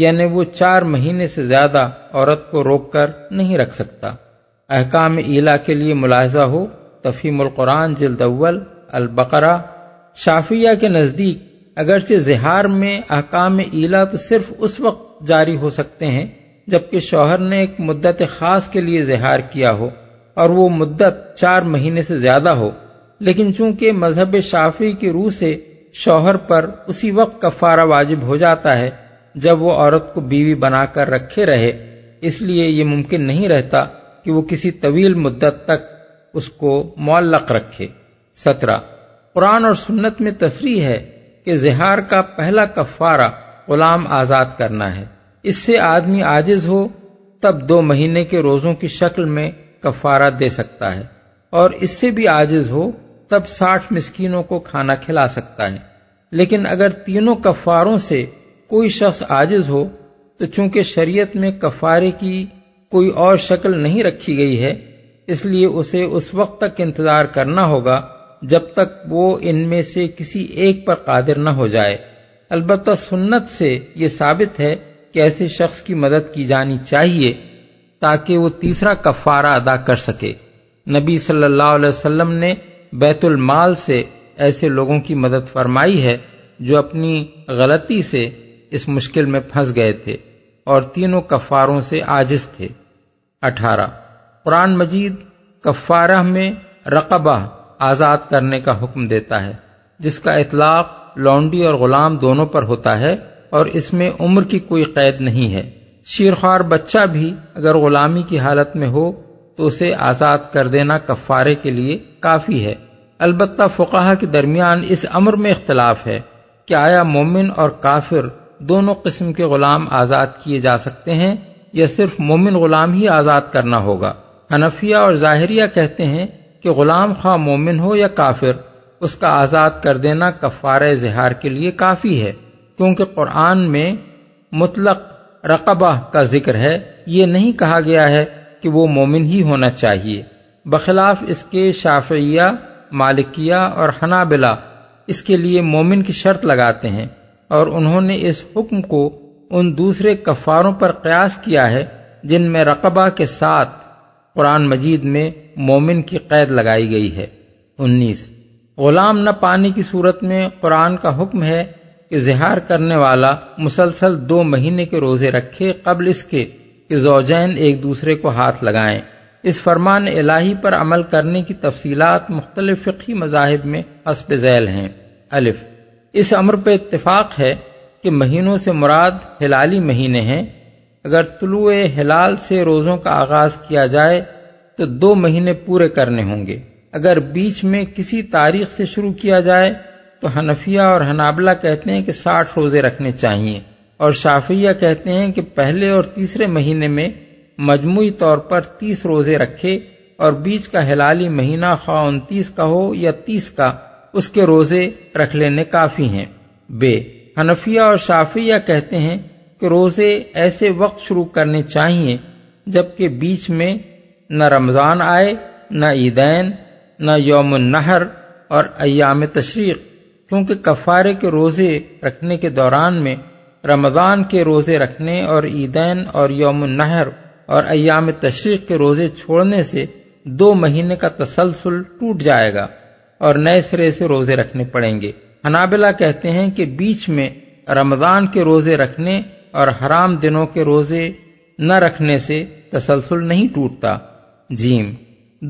یعنی وہ 4 مہینے سے زیادہ عورت کو روک کر نہیں رکھ سکتا۔ احکام ایلا کے لیے ملاحظہ ہو تفہیم القرآن جلد اول البقرہ، شافعیہ کے نزدیک اگرچہ زہار میں احکام ایلا تو صرف اس وقت جاری ہو سکتے ہیں جبکہ شوہر نے ایک مدت خاص کے لیے زہار کیا ہو اور وہ مدت 4 مہینے سے زیادہ ہو، لیکن چونکہ مذہب شافعی کی روح سے شوہر پر اسی وقت کفارہ واجب ہو جاتا ہے جب وہ عورت کو بیوی بنا کر رکھے رہے، اس لیے یہ ممکن نہیں رہتا کہ وہ کسی طویل مدت تک اس کو معلق رکھے۔ 17، قرآن اور سنت میں تصریح ہے کہ زہار کا پہلا کفارہ غلام آزاد کرنا ہے، اس سے آدمی عاجز ہو تب 2 مہینے کے روزوں کی شکل میں کفارہ دے سکتا ہے، اور اس سے بھی عاجز ہو تب 60 مسکینوں کو کھانا کھلا سکتا ہے، لیکن اگر تینوں کفاروں سے کوئی شخص عاجز ہو تو چونکہ شریعت میں کفارے کی کوئی اور شکل نہیں رکھی گئی ہے، اس لیے اسے اس وقت تک انتظار کرنا ہوگا جب تک وہ ان میں سے کسی ایک پر قادر نہ ہو جائے۔ البتہ سنت سے یہ ثابت ہے کہ ایسے شخص کی مدد کی جانی چاہیے تاکہ وہ تیسرا کفارہ ادا کر سکے۔ نبی صلی اللہ علیہ وسلم نے بیت المال سے ایسے لوگوں کی مدد فرمائی ہے جو اپنی غلطی سے اس مشکل میں پھنس گئے تھے اور تینوں کفاروں سے عاجز تھے۔ 18، قرآن مجید کفارہ میں رقبہ آزاد کرنے کا حکم دیتا ہے جس کا اطلاق لونڈی اور غلام دونوں پر ہوتا ہے، اور اس میں عمر کی کوئی قید نہیں ہے۔ شیرخوار بچہ بھی اگر غلامی کی حالت میں ہو تو اسے آزاد کر دینا کفارے کے لیے کافی ہے۔ البتہ فقہا کے درمیان اس امر میں اختلاف ہے کہ آیا مومن اور کافر دونوں قسم کے غلام آزاد کیے جا سکتے ہیں یا صرف مومن غلام ہی آزاد کرنا ہوگا۔ حنفیہ اور ظاہریہ کہتے ہیں کہ غلام خواہ مومن ہو یا کافر، اس کا آزاد کر دینا کفارہ زہار کے لیے کافی ہے، کیونکہ قرآن میں مطلق رقبہ کا ذکر ہے، یہ نہیں کہا گیا ہے کہ وہ مومن ہی ہونا چاہیے۔ بخلاف اس کے شافعیہ، مالکیہ اور حنابلہ اس کے لیے مومن کی شرط لگاتے ہیں، اور انہوں نے اس حکم کو ان دوسرے کفاروں پر قیاس کیا ہے جن میں رقبہ کے ساتھ قرآن مجید میں مومن کی قید لگائی گئی ہے۔ 19، غلام نہ پانے کی صورت میں قرآن کا حکم ہے کہ زہار کرنے والا مسلسل 2 مہینے کے روزے رکھے قبل اس کے کہ زوجین ایک دوسرے کو ہاتھ لگائیں۔ اس فرمان الہی پر عمل کرنے کی تفصیلات مختلف فقہی مذاہب میں حسب ذیل ہیں۔ الف، اس امر پہ اتفاق ہے کہ مہینوں سے مراد ہلالی مہینے ہیں، اگر طلوع ہلال سے روزوں کا آغاز کیا جائے تو 2 مہینے پورے کرنے ہوں گے، اگر بیچ میں کسی تاریخ سے شروع کیا جائے تو حنفیہ اور حنابلہ کہتے ہیں کہ 60 روزے رکھنے چاہیے، اور شافعیہ کہتے ہیں کہ پہلے اور تیسرے مہینے میں مجموعی طور پر 30 روزے رکھے، اور بیچ کا ہلالی مہینہ خواہ 29 کا ہو یا 30 کا، اس کے روزے رکھ لینے کافی ہیں۔ بے، حنفیہ اور شافعیہ کہتے ہیں کہ روزے ایسے وقت شروع کرنے چاہیے جب کہ بیچ میں نہ رمضان آئے، نہ عیدین، نہ یوم النحر اور ایام تشریق، کیونکہ کفارے کے روزے رکھنے کے دوران میں رمضان کے روزے رکھنے اور عیدین اور یوم النحر اور ایام تشریق کے روزے چھوڑنے سے 2 مہینے کا تسلسل ٹوٹ جائے گا اور نئے سرے سے روزے رکھنے پڑیں گے۔ حنابلہ کہتے ہیں کہ بیچ میں رمضان کے روزے رکھنے اور حرام دنوں کے روزے نہ رکھنے سے تسلسل نہیں ٹوٹتا۔ جیم،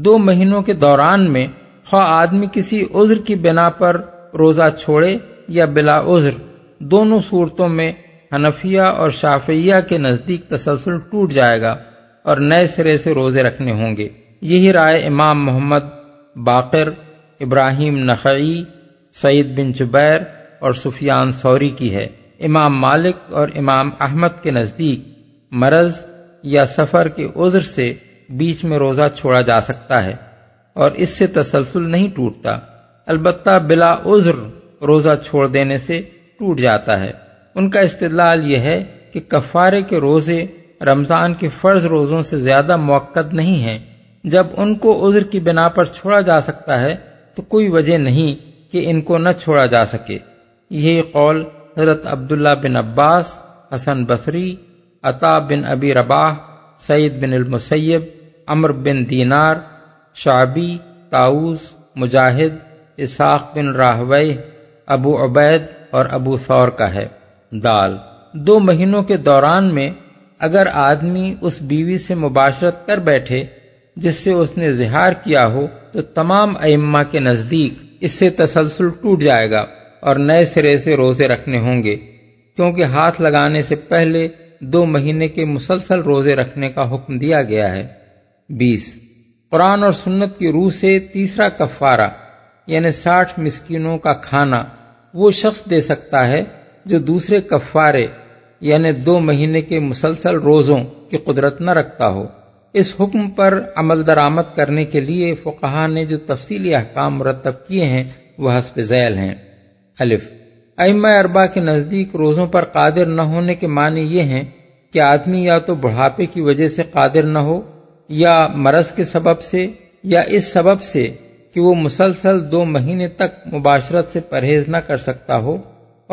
2 مہینوں کے دوران میں خواہ آدمی کسی عذر کی بنا پر روزہ چھوڑے یا بلا عذر، دونوں صورتوں میں حنفیہ اور شافعیہ کے نزدیک تسلسل ٹوٹ جائے گا اور نئے سرے سے روزے رکھنے ہوں گے۔ یہی رائے امام محمد، باقر، ابراہیم نخعی، سعید بن جبیر اور سفیان ثوری کی ہے۔ امام مالک اور امام احمد کے نزدیک مرض یا سفر کے عذر سے بیچ میں روزہ چھوڑا جا سکتا ہے اور اس سے تسلسل نہیں ٹوٹتا، البتہ بلا عذر روزہ چھوڑ دینے سے ٹوٹ جاتا ہے۔ ان کا استدلال یہ ہے کہ کفارے کے روزے رمضان کے فرض روزوں سے زیادہ موقع نہیں ہیں، جب ان کو عذر کی بنا پر چھوڑا جا سکتا ہے تو کوئی وجہ نہیں کہ ان کو نہ چھوڑا جا سکے۔ یہی قول حضرت عبداللہ بن عباس، حسن بصری، عطا بن ابی رباح، سعید بن المسیب، عمر بن دینار، شعبی، تاؤس، مجاہد، اسحاق بن راہوی، ابو عبید اور ابو ثور کا ہے۔ دال، 2 مہینوں کے دوران میں اگر آدمی اس بیوی سے مباشرت کر بیٹھے جس سے اس نے زہار کیا ہو تو تمام ائمہ کے نزدیک اس سے تسلسل ٹوٹ جائے گا اور نئے سرے سے روزے رکھنے ہوں گے، کیونکہ ہاتھ لگانے سے پہلے 2 مہینے کے مسلسل روزے رکھنے کا حکم دیا گیا ہے۔ 20، قرآن اور سنت کی روح سے تیسرا کفارہ یعنی 60 مسکینوں کا کھانا وہ شخص دے سکتا ہے جو دوسرے کفارے یعنی 2 مہینے کے مسلسل روزوں کی قدرت نہ رکھتا ہو۔ اس حکم پر عمل درآمد کرنے کے لیے فقہا نے جو تفصیلی احکام مرتب کیے ہیں وہ حسب ذیل ہیں۔ الف، ائمہ اربعہ کے نزدیک روزوں پر قادر نہ ہونے کے معنی یہ ہیں کہ آدمی یا تو بڑھاپے کی وجہ سے قادر نہ ہو، یا مرض کے سبب سے، یا اس سبب سے کہ وہ مسلسل 2 مہینے تک مباشرت سے پرہیز نہ کر سکتا ہو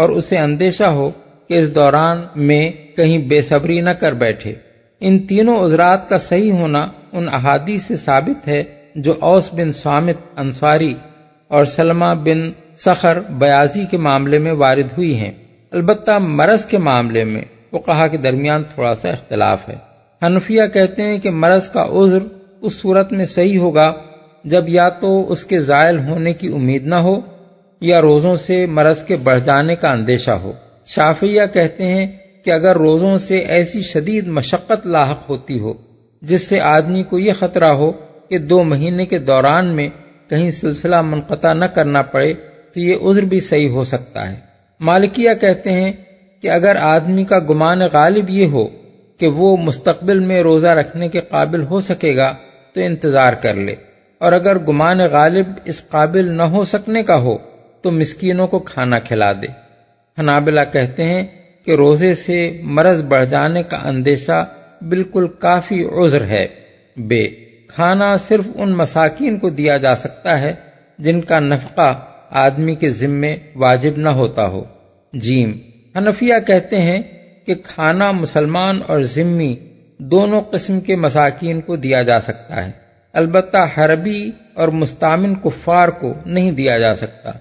اور اسے اندیشہ ہو کہ اس دوران میں کہیں بے صبری نہ کر بیٹھے۔ ان تینوں عذرات کا صحیح ہونا ان احادیث سے ثابت ہے جو اوس بن سامت انصاری اور سلمہ بن سخر بیازی کے معاملے میں وارد ہوئی ہیں۔ البتہ مرض کے معاملے میں فقہا کے درمیان تھوڑا سا اختلاف ہے۔ حنفیہ کہتے ہیں کہ مرض کا عذر اس صورت میں صحیح ہوگا جب یا تو اس کے زائل ہونے کی امید نہ ہو یا روزوں سے مرض کے بڑھ جانے کا اندیشہ ہو۔ شافعیہ کہتے ہیں کہ اگر روزوں سے ایسی شدید مشقت لاحق ہوتی ہو جس سے آدمی کو یہ خطرہ ہو کہ 2 مہینے کے دوران میں کہیں سلسلہ منقطع نہ کرنا پڑے تو یہ عذر بھی صحیح ہو سکتا ہے۔ مالکیہ کہتے ہیں کہ اگر آدمی کا گمان غالب یہ ہو کہ وہ مستقبل میں روزہ رکھنے کے قابل ہو سکے گا تو انتظار کر لے، اور اگر گمان غالب اس قابل نہ ہو سکنے کا ہو تو مسکینوں کو کھانا کھلا دے۔ حنابلہ کہتے ہیں کہ روزے سے مرض بڑھ جانے کا اندیشہ بالکل کافی عذر ہے۔ بے، کھانا صرف ان مساکین کو دیا جا سکتا ہے جن کا نفقہ آدمی کے ذمے واجب نہ ہوتا ہو۔ جیم، حنفیہ کہتے ہیں کہ کھانا مسلمان اور ذمی دونوں قسم کے مساکین کو دیا جا سکتا ہے، البتہ حربی اور مستامن کفار کو نہیں دیا جا سکتا۔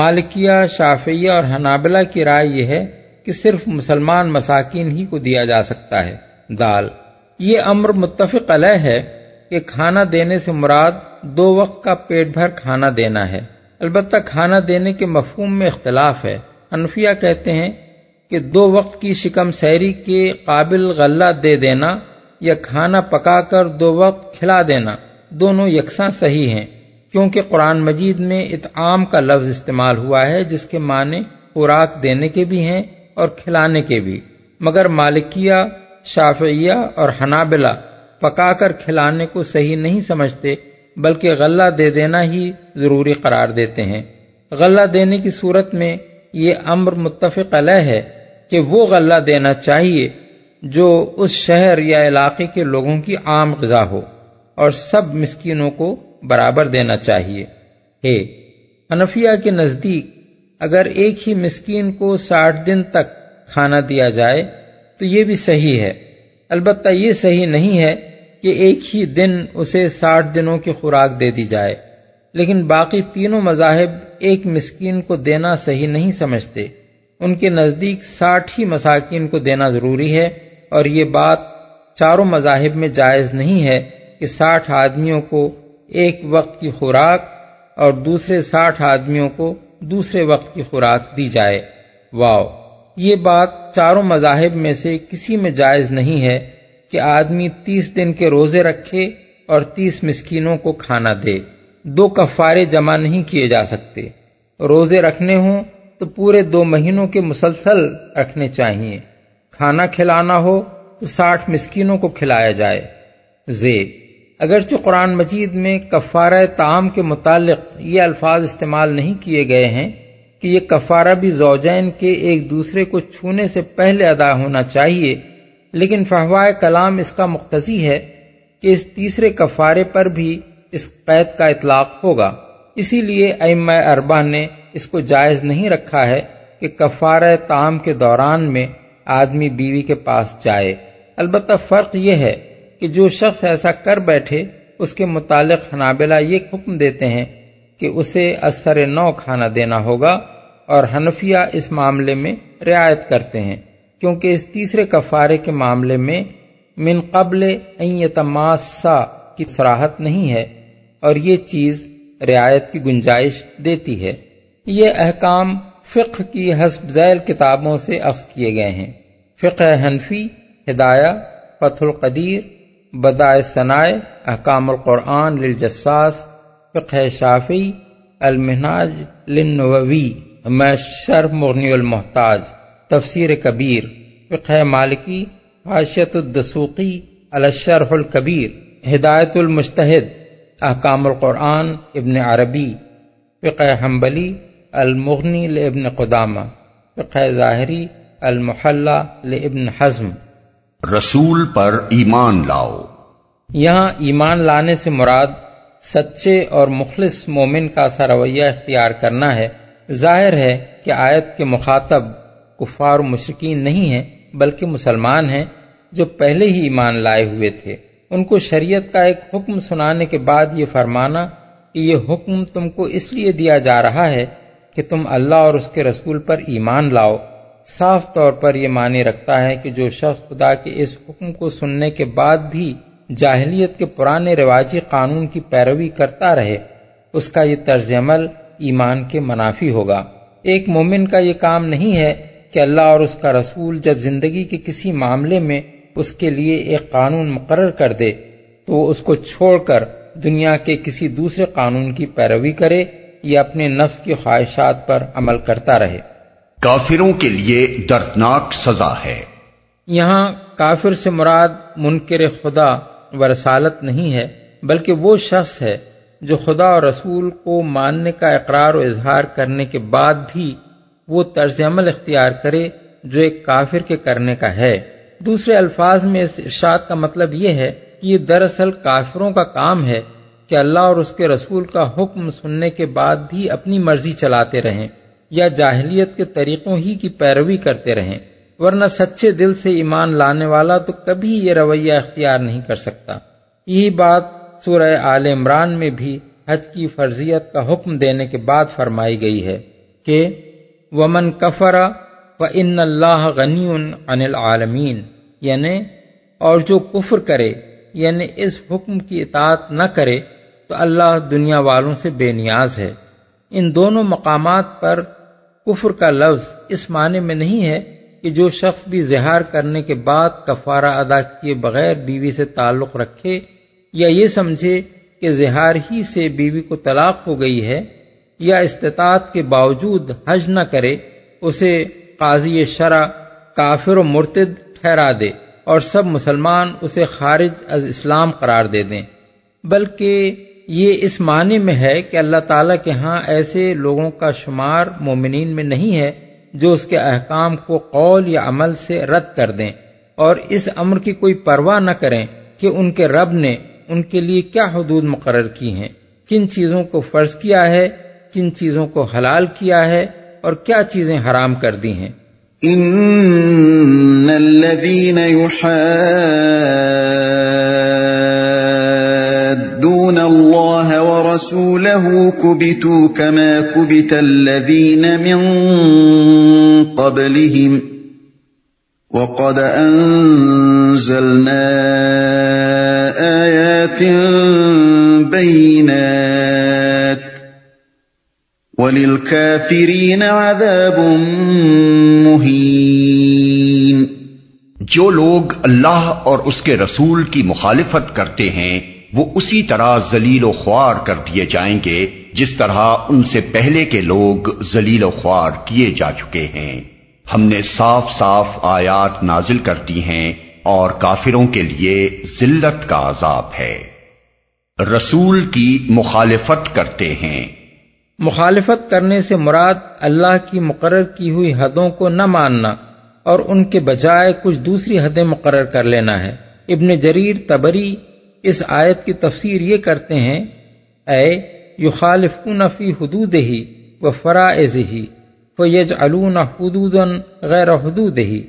مالکیہ، شافعیہ اور حنابلہ کی رائے یہ ہے کہ صرف مسلمان مساکین ہی کو دیا جا سکتا ہے۔ دال، یہ امر متفق علیہ ہے کہ کھانا دینے سے مراد 2 وقت کا پیٹ بھر کھانا دینا ہے، البتہ کھانا دینے کے مفہوم میں اختلاف ہے۔ حنفیہ کہتے ہیں کہ 2 وقت کی شکم سیری کے قابل غلہ دے دینا یا کھانا پکا کر 2 وقت کھلا دینا دونوں یکساں صحیح ہیں، کیونکہ قرآن مجید میں اطعام کا لفظ استعمال ہوا ہے جس کے معنی خوراک دینے کے بھی ہیں اور کھلانے کے بھی، مگر مالکیہ، شافعیہ اور حنابلہ پکا کر کھلانے کو صحیح نہیں سمجھتے بلکہ غلہ دے دینا ہی ضروری قرار دیتے ہیں۔ غلہ دینے کی صورت میں یہ امر متفق علیہ ہے کہ وہ غلہ دینا چاہیے جو اس شہر یا علاقے کے لوگوں کی عام غذا ہو اور سب مسکینوں کو برابر دینا چاہیے۔ ہے، حنفیہ کے نزدیک اگر ایک ہی مسکین کو 60 دن تک کھانا دیا جائے تو یہ بھی صحیح ہے، البتہ یہ صحیح نہیں ہے کہ ایک ہی دن اسے 60 دنوں کی خوراک دے دی جائے، لیکن باقی تینوں مذاہب ایک مسکین کو دینا صحیح نہیں سمجھتے۔ ان کے نزدیک 60 ہی مساکین کو دینا ضروری ہے، اور یہ بات چاروں مذاہب میں جائز نہیں ہے کہ 60 آدمیوں کو ایک وقت کی خوراک اور دوسرے 60 آدمیوں کو دوسرے وقت کی خوراک دی جائے۔ واو، یہ بات چاروں مذاہب میں سے کسی میں جائز نہیں ہے کہ آدمی 30 دن کے روزے رکھے اور 30 مسکینوں کو کھانا دے۔ 2 کفارے جمع نہیں کیے جا سکتے۔ روزے رکھنے ہوں تو پورے 2 مہینوں کے مسلسل رکھنے چاہیے، کھانا کھلانا ہو تو 60 مسکینوں کو کھلایا جائے۔ زے، اگرچہ قرآن مجید میں کفارہ طعام کے متعلق یہ الفاظ استعمال نہیں کیے گئے ہیں کہ یہ کفارہ بھی زوجین کے ایک دوسرے کو چھونے سے پہلے ادا ہونا چاہیے، لیکن فہوائے کلام اس کا مقتضی ہے کہ اس تیسرے کفارے پر بھی اس قید کا اطلاق ہوگا، اسی لیے ائمہ اربعہ نے اس کو جائز نہیں رکھا ہے کہ کفارہ طعام کے دوران میں آدمی بیوی کے پاس جائے۔ البتہ فرق یہ ہے کہ جو شخص ایسا کر بیٹھے اس کے متعلق حنابلہ یہ حکم دیتے ہیں کہ اسے اثر نو کھانا دینا ہوگا، اور حنفیہ اس معاملے میں رعایت کرتے ہیں کیونکہ اس تیسرے کفارے کے معاملے میں من قبل ان یتماسا کی صراحت نہیں ہے، اور یہ چیز رعایت کی گنجائش دیتی ہے۔ یہ احکام فقہ کی حسب ذیل کتابوں سے اخذ کیے گئے ہیں۔ فقہ حنفی، ہدایہ، فتح القدیر، بدائع الصنائع، احکام القرآن للجساس، فقہ شافعی، المنہاج للنووی، شرح مغنی المحتاج، تفسیر کبیر، فقہ مالکی، حاشیۃ الدسوقی الشرح الکبیر، ہدایت المجتہد، احکام القرآن ابن عربی، فقہ حنبلی، المغنی لابن قدامہ، فقہ ظاہری، المحلہ لابن حزم۔ رسول پر ایمان لاؤ، یہاں ایمان لانے سے مراد سچے اور مخلص مومن کا سا رویہ اختیار کرنا ہے۔ ظاہر ہے کہ آیت کے مخاطب کفار و مشرکین نہیں ہیں بلکہ مسلمان ہیں جو پہلے ہی ایمان لائے ہوئے تھے۔ ان کو شریعت کا ایک حکم سنانے کے بعد یہ فرمانا کہ یہ حکم تم کو اس لیے دیا جا رہا ہے کہ تم اللہ اور اس کے رسول پر ایمان لاؤ، صاف طور پر یہ معنی رکھتا ہے کہ جو شخص خدا کے اس حکم کو سننے کے بعد بھی جاہلیت کے پرانے رواجی قانون کی پیروی کرتا رہے، اس کا یہ طرز عمل ایمان کے منافی ہوگا۔ ایک مومن کا یہ کام نہیں ہے کہ اللہ اور اس کا رسول جب زندگی کے کسی معاملے میں اس کے لیے ایک قانون مقرر کر دے تو وہ اس کو چھوڑ کر دنیا کے کسی دوسرے قانون کی پیروی کرے یا اپنے نفس کی خواہشات پر عمل کرتا رہے۔ کافروں کے لیے دردناک سزا ہے، یہاں کافر سے مراد منکر خدا و رسالت نہیں ہے بلکہ وہ شخص ہے جو خدا اور رسول کو ماننے کا اقرار و اظہار کرنے کے بعد بھی وہ طرز عمل اختیار کرے جو ایک کافر کے کرنے کا ہے۔ دوسرے الفاظ میں اس ارشاد کا مطلب یہ ہے کہ یہ دراصل کافروں کا کام ہے کہ اللہ اور اس کے رسول کا حکم سننے کے بعد بھی اپنی مرضی چلاتے رہیں یا جاہلیت کے طریقوں ہی کی پیروی کرتے رہیں، ورنہ سچے دل سے ایمان لانے والا تو کبھی یہ رویہ اختیار نہیں کر سکتا۔ یہی بات سورہ آل عمران میں بھی حج کی فرضیت کا حکم دینے کے بعد فرمائی گئی ہے کہ وَمَن كَفَرَ فَإِنَّ اللَّهَ غَنِيٌّ عَنِ الْعَالَمِينَ، یعنی اور جو کفر کرے یعنی اس حکم کی اطاعت نہ کرے تو اللہ دنیا والوں سے بے نیاز ہے۔ ان دونوں مقامات پر کفر کا لفظ اس معنی میں نہیں ہے کہ جو شخص بھی زہار کرنے کے بعد کفارہ ادا کیے بغیر بیوی سے تعلق رکھے یا یہ سمجھے کہ زہار ہی سے بیوی کو طلاق ہو گئی ہے یا استطاعت کے باوجود حج نہ کرے، اسے قاضی شرع کافر و مرتد ٹھہرا دے اور سب مسلمان اسے خارج از اسلام قرار دے دیں، بلکہ یہ اس معنی میں ہے کہ اللہ تعالیٰ کے ہاں ایسے لوگوں کا شمار مومنین میں نہیں ہے جو اس کے احکام کو قول یا عمل سے رد کر دیں اور اس امر کی کوئی پرواہ نہ کریں کہ ان کے رب نے ان کے لیے کیا حدود مقرر کی ہیں، کن چیزوں کو فرض کیا ہے، کن چیزوں کو حلال کیا ہے اور کیا چیزیں حرام کر دی ہیں۔ ان الذین یحادون اللہ ورسولہ کبتوا کما کبت الذین من قبلہم وقد انزلنا آیات بینات وَلِلْكَافِرِينَ عَذَابٌ مُّهِينٌ۔ جو لوگ اللہ اور اس کے رسول کی مخالفت کرتے ہیں وہ اسی طرح ذلیل و خوار کر دیے جائیں گے جس طرح ان سے پہلے کے لوگ ذلیل و خوار کیے جا چکے ہیں۔ ہم نے صاف صاف آیات نازل کر دی ہیں اور کافروں کے لیے ذلت کا عذاب ہے۔ رسول کی مخالفت کرتے ہیں، مخالفت کرنے سے مراد اللہ کی مقرر کی ہوئی حدوں کو نہ ماننا اور ان کے بجائے کچھ دوسری حدیں مقرر کر لینا ہے۔ ابن جریر طبری اس آیت کی تفسیر یہ کرتے ہیں اے یخالفون فی حدودہی و فرائضہی فیجعلون حدودا غیر حدودہی،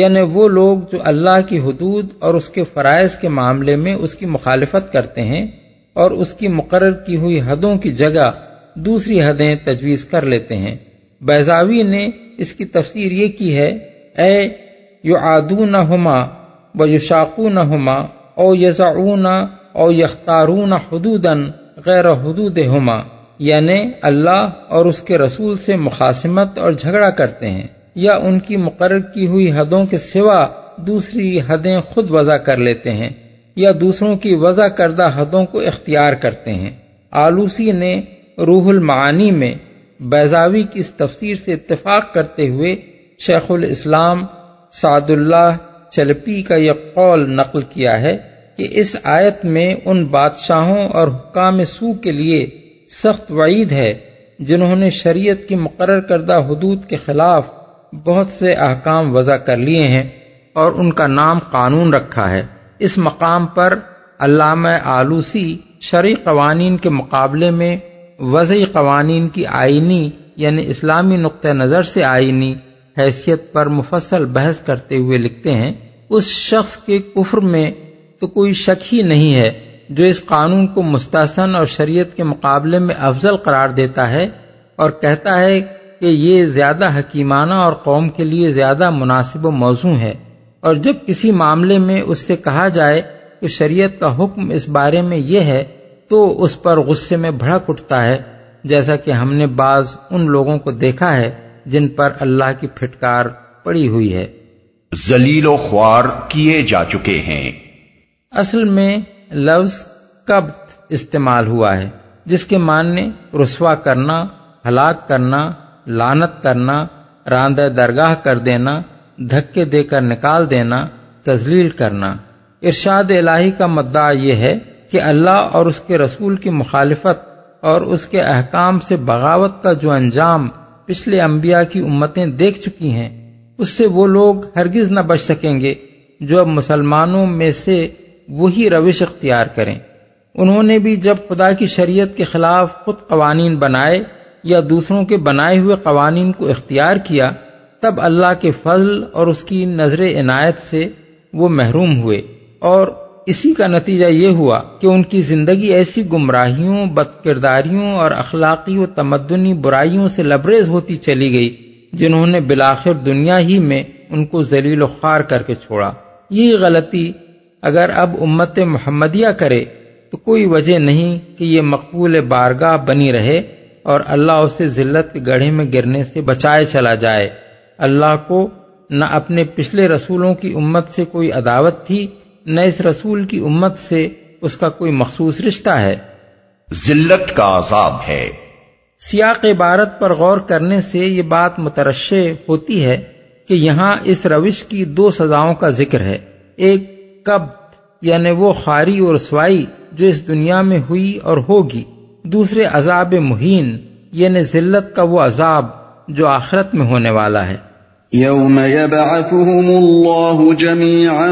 یعنی وہ لوگ جو اللہ کی حدود اور اس کے فرائض کے معاملے میں اس کی مخالفت کرتے ہیں اور اس کی مقرر کی ہوئی حدوں کی جگہ دوسری حدیں تجویز کر لیتے ہیں۔ بیضاوی نے اس کی تفسیر یہ کی ہے، اے یعادونہما ویشاقونہما او یزعون او یختارون حدودا غیر حدودہما، یعنی اللہ اور اس کے رسول سے مخاصمت اور جھگڑا کرتے ہیں یا ان کی مقرر کی ہوئی حدوں کے سوا دوسری حدیں خود وضع کر لیتے ہیں یا دوسروں کی وضع کردہ حدوں کو اختیار کرتے ہیں۔ آلوسی نے روح المعانی میں بیضاوی کی اس تفسیر سے اتفاق کرتے ہوئے شیخ الاسلام سعد اللہ چلپی کا یہ قول نقل کیا ہے کہ اس آیت میں ان بادشاہوں اور حکام سو کے لیے سخت وعید ہے جنہوں نے شریعت کی مقرر کردہ حدود کے خلاف بہت سے احکام وضع کر لیے ہیں اور ان کا نام قانون رکھا ہے۔ اس مقام پر علامہ آلوسی شرعی قوانین کے مقابلے میں وضعی قوانین کی آئینی یعنی اسلامی نقطہ نظر سے آئینی حیثیت پر مفصل بحث کرتے ہوئے لکھتے ہیں، اس شخص کے کفر میں تو کوئی شک ہی نہیں ہے جو اس قانون کو مستحسن اور شریعت کے مقابلے میں افضل قرار دیتا ہے اور کہتا ہے کہ یہ زیادہ حکیمانہ اور قوم کے لیے زیادہ مناسب و موضوع ہے، اور جب کسی معاملے میں اس سے کہا جائے کہ شریعت کا حکم اس بارے میں یہ ہے تو اس پر غصے میں بھڑک اٹھتا ہے، جیسا کہ ہم نے بعض ان لوگوں کو دیکھا ہے جن پر اللہ کی پھٹکار پڑی ہوئی ہے، ذلیل و خوار کیے جا چکے ہیں۔ اصل میں لفظ قبض استعمال ہوا ہے جس کے معنی رسوا کرنا، ہلاک کرنا، لعنت کرنا، راندہ درگاہ کر دینا، دھکے دے کر نکال دینا، تذلیل کرنا۔ ارشاد الہی کا مدعا یہ ہے کہ اللہ اور اس کے رسول کی مخالفت اور اس کے احکام سے بغاوت کا جو انجام پچھلے انبیاء کی امتیں دیکھ چکی ہیں اس سے وہ لوگ ہرگز نہ بچ سکیں گے جو اب مسلمانوں میں سے وہی روش اختیار کریں۔ انہوں نے بھی جب خدا کی شریعت کے خلاف خود قوانین بنائے یا دوسروں کے بنائے ہوئے قوانین کو اختیار کیا تب اللہ کے فضل اور اس کی نظر عنایت سے وہ محروم ہوئے، اور اسی کا نتیجہ یہ ہوا کہ ان کی زندگی ایسی گمراہیوں، بدکرداریوں اور اخلاقی و تمدنی برائیوں سے لبریز ہوتی چلی گئی جنہوں نے بالآخر دنیا ہی میں ان کو ذلیل و خوار کر کے چھوڑا۔ یہ غلطی اگر اب امت محمدیہ کرے تو کوئی وجہ نہیں کہ یہ مقبول بارگاہ بنی رہے اور اللہ اسے ذلت کے گڑھے میں گرنے سے بچائے چلا جائے۔ اللہ کو نہ اپنے پچھلے رسولوں کی امت سے کوئی عداوت تھی، نہ اس رسول کی امت سے اس کا کوئی مخصوص رشتہ ہے۔ ذلت کا عذاب ہے۔ سیاق عبارت پر غور کرنے سے یہ بات مترشح ہوتی ہے کہ یہاں اس روش کی دو سزاؤں کا ذکر ہے، ایک قبض یعنی وہ خواری اور رسوائی جو اس دنیا میں ہوئی اور ہوگی، دوسرے عذاب مہین یعنی ذلت کا وہ عذاب جو آخرت میں ہونے والا ہے۔ یوم یبعثہم اللہ جمیعا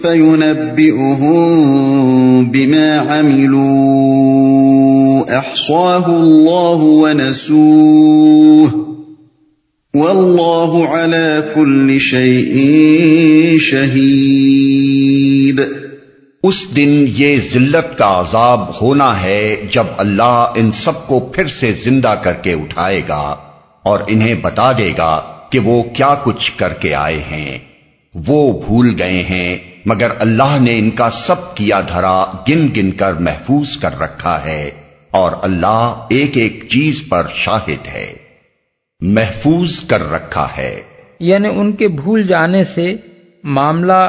فینبئہم بما عملوا احصاہ اللہ ونسوہ واللہ علی کل شیء شہید۔ اس دن یہ ذلت کا عذاب ہونا ہے جب اللہ ان سب کو پھر سے زندہ کر کے اٹھائے گا اور انہیں بتا دے گا کہ وہ کیا کچھ کر کے آئے ہیں، وہ بھول گئے ہیں مگر اللہ نے ان کا سب کیا دھرا گن گن کر محفوظ کر رکھا ہے، اور اللہ ایک ایک چیز پر شاہد ہے، محفوظ کر رکھا ہے۔ یعنی ان کے بھول جانے سے معاملہ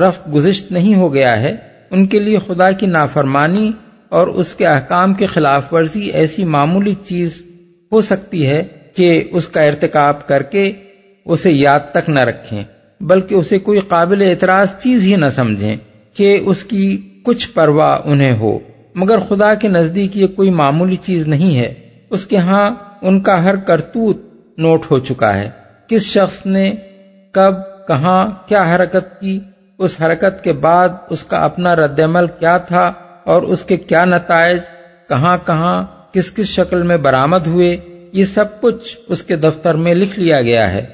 رفت گزشت نہیں ہو گیا ہے، ان کے لیے خدا کی نافرمانی اور اس کے احکام کی خلاف ورزی ایسی معمولی چیز ہو سکتی ہے کہ اس کا ارتکاب کر کے اسے یاد تک نہ رکھیں بلکہ اسے کوئی قابل اعتراض چیز ہی نہ سمجھیں کہ اس کی کچھ پرواہ انہیں ہو، مگر خدا کے نزدیک یہ کوئی معمولی چیز نہیں ہے، اس کے ہاں ان کا ہر کرتوت نوٹ ہو چکا ہے۔ کس شخص نے کب کہاں کیا حرکت کی، اس حرکت کے بعد اس کا اپنا رد عمل کیا تھا اور اس کے کیا نتائج کہاں کہاں کس کس شکل میں برآمد ہوئے، یہ سب کچھ اس کے دفتر میں لکھ لیا گیا ہے۔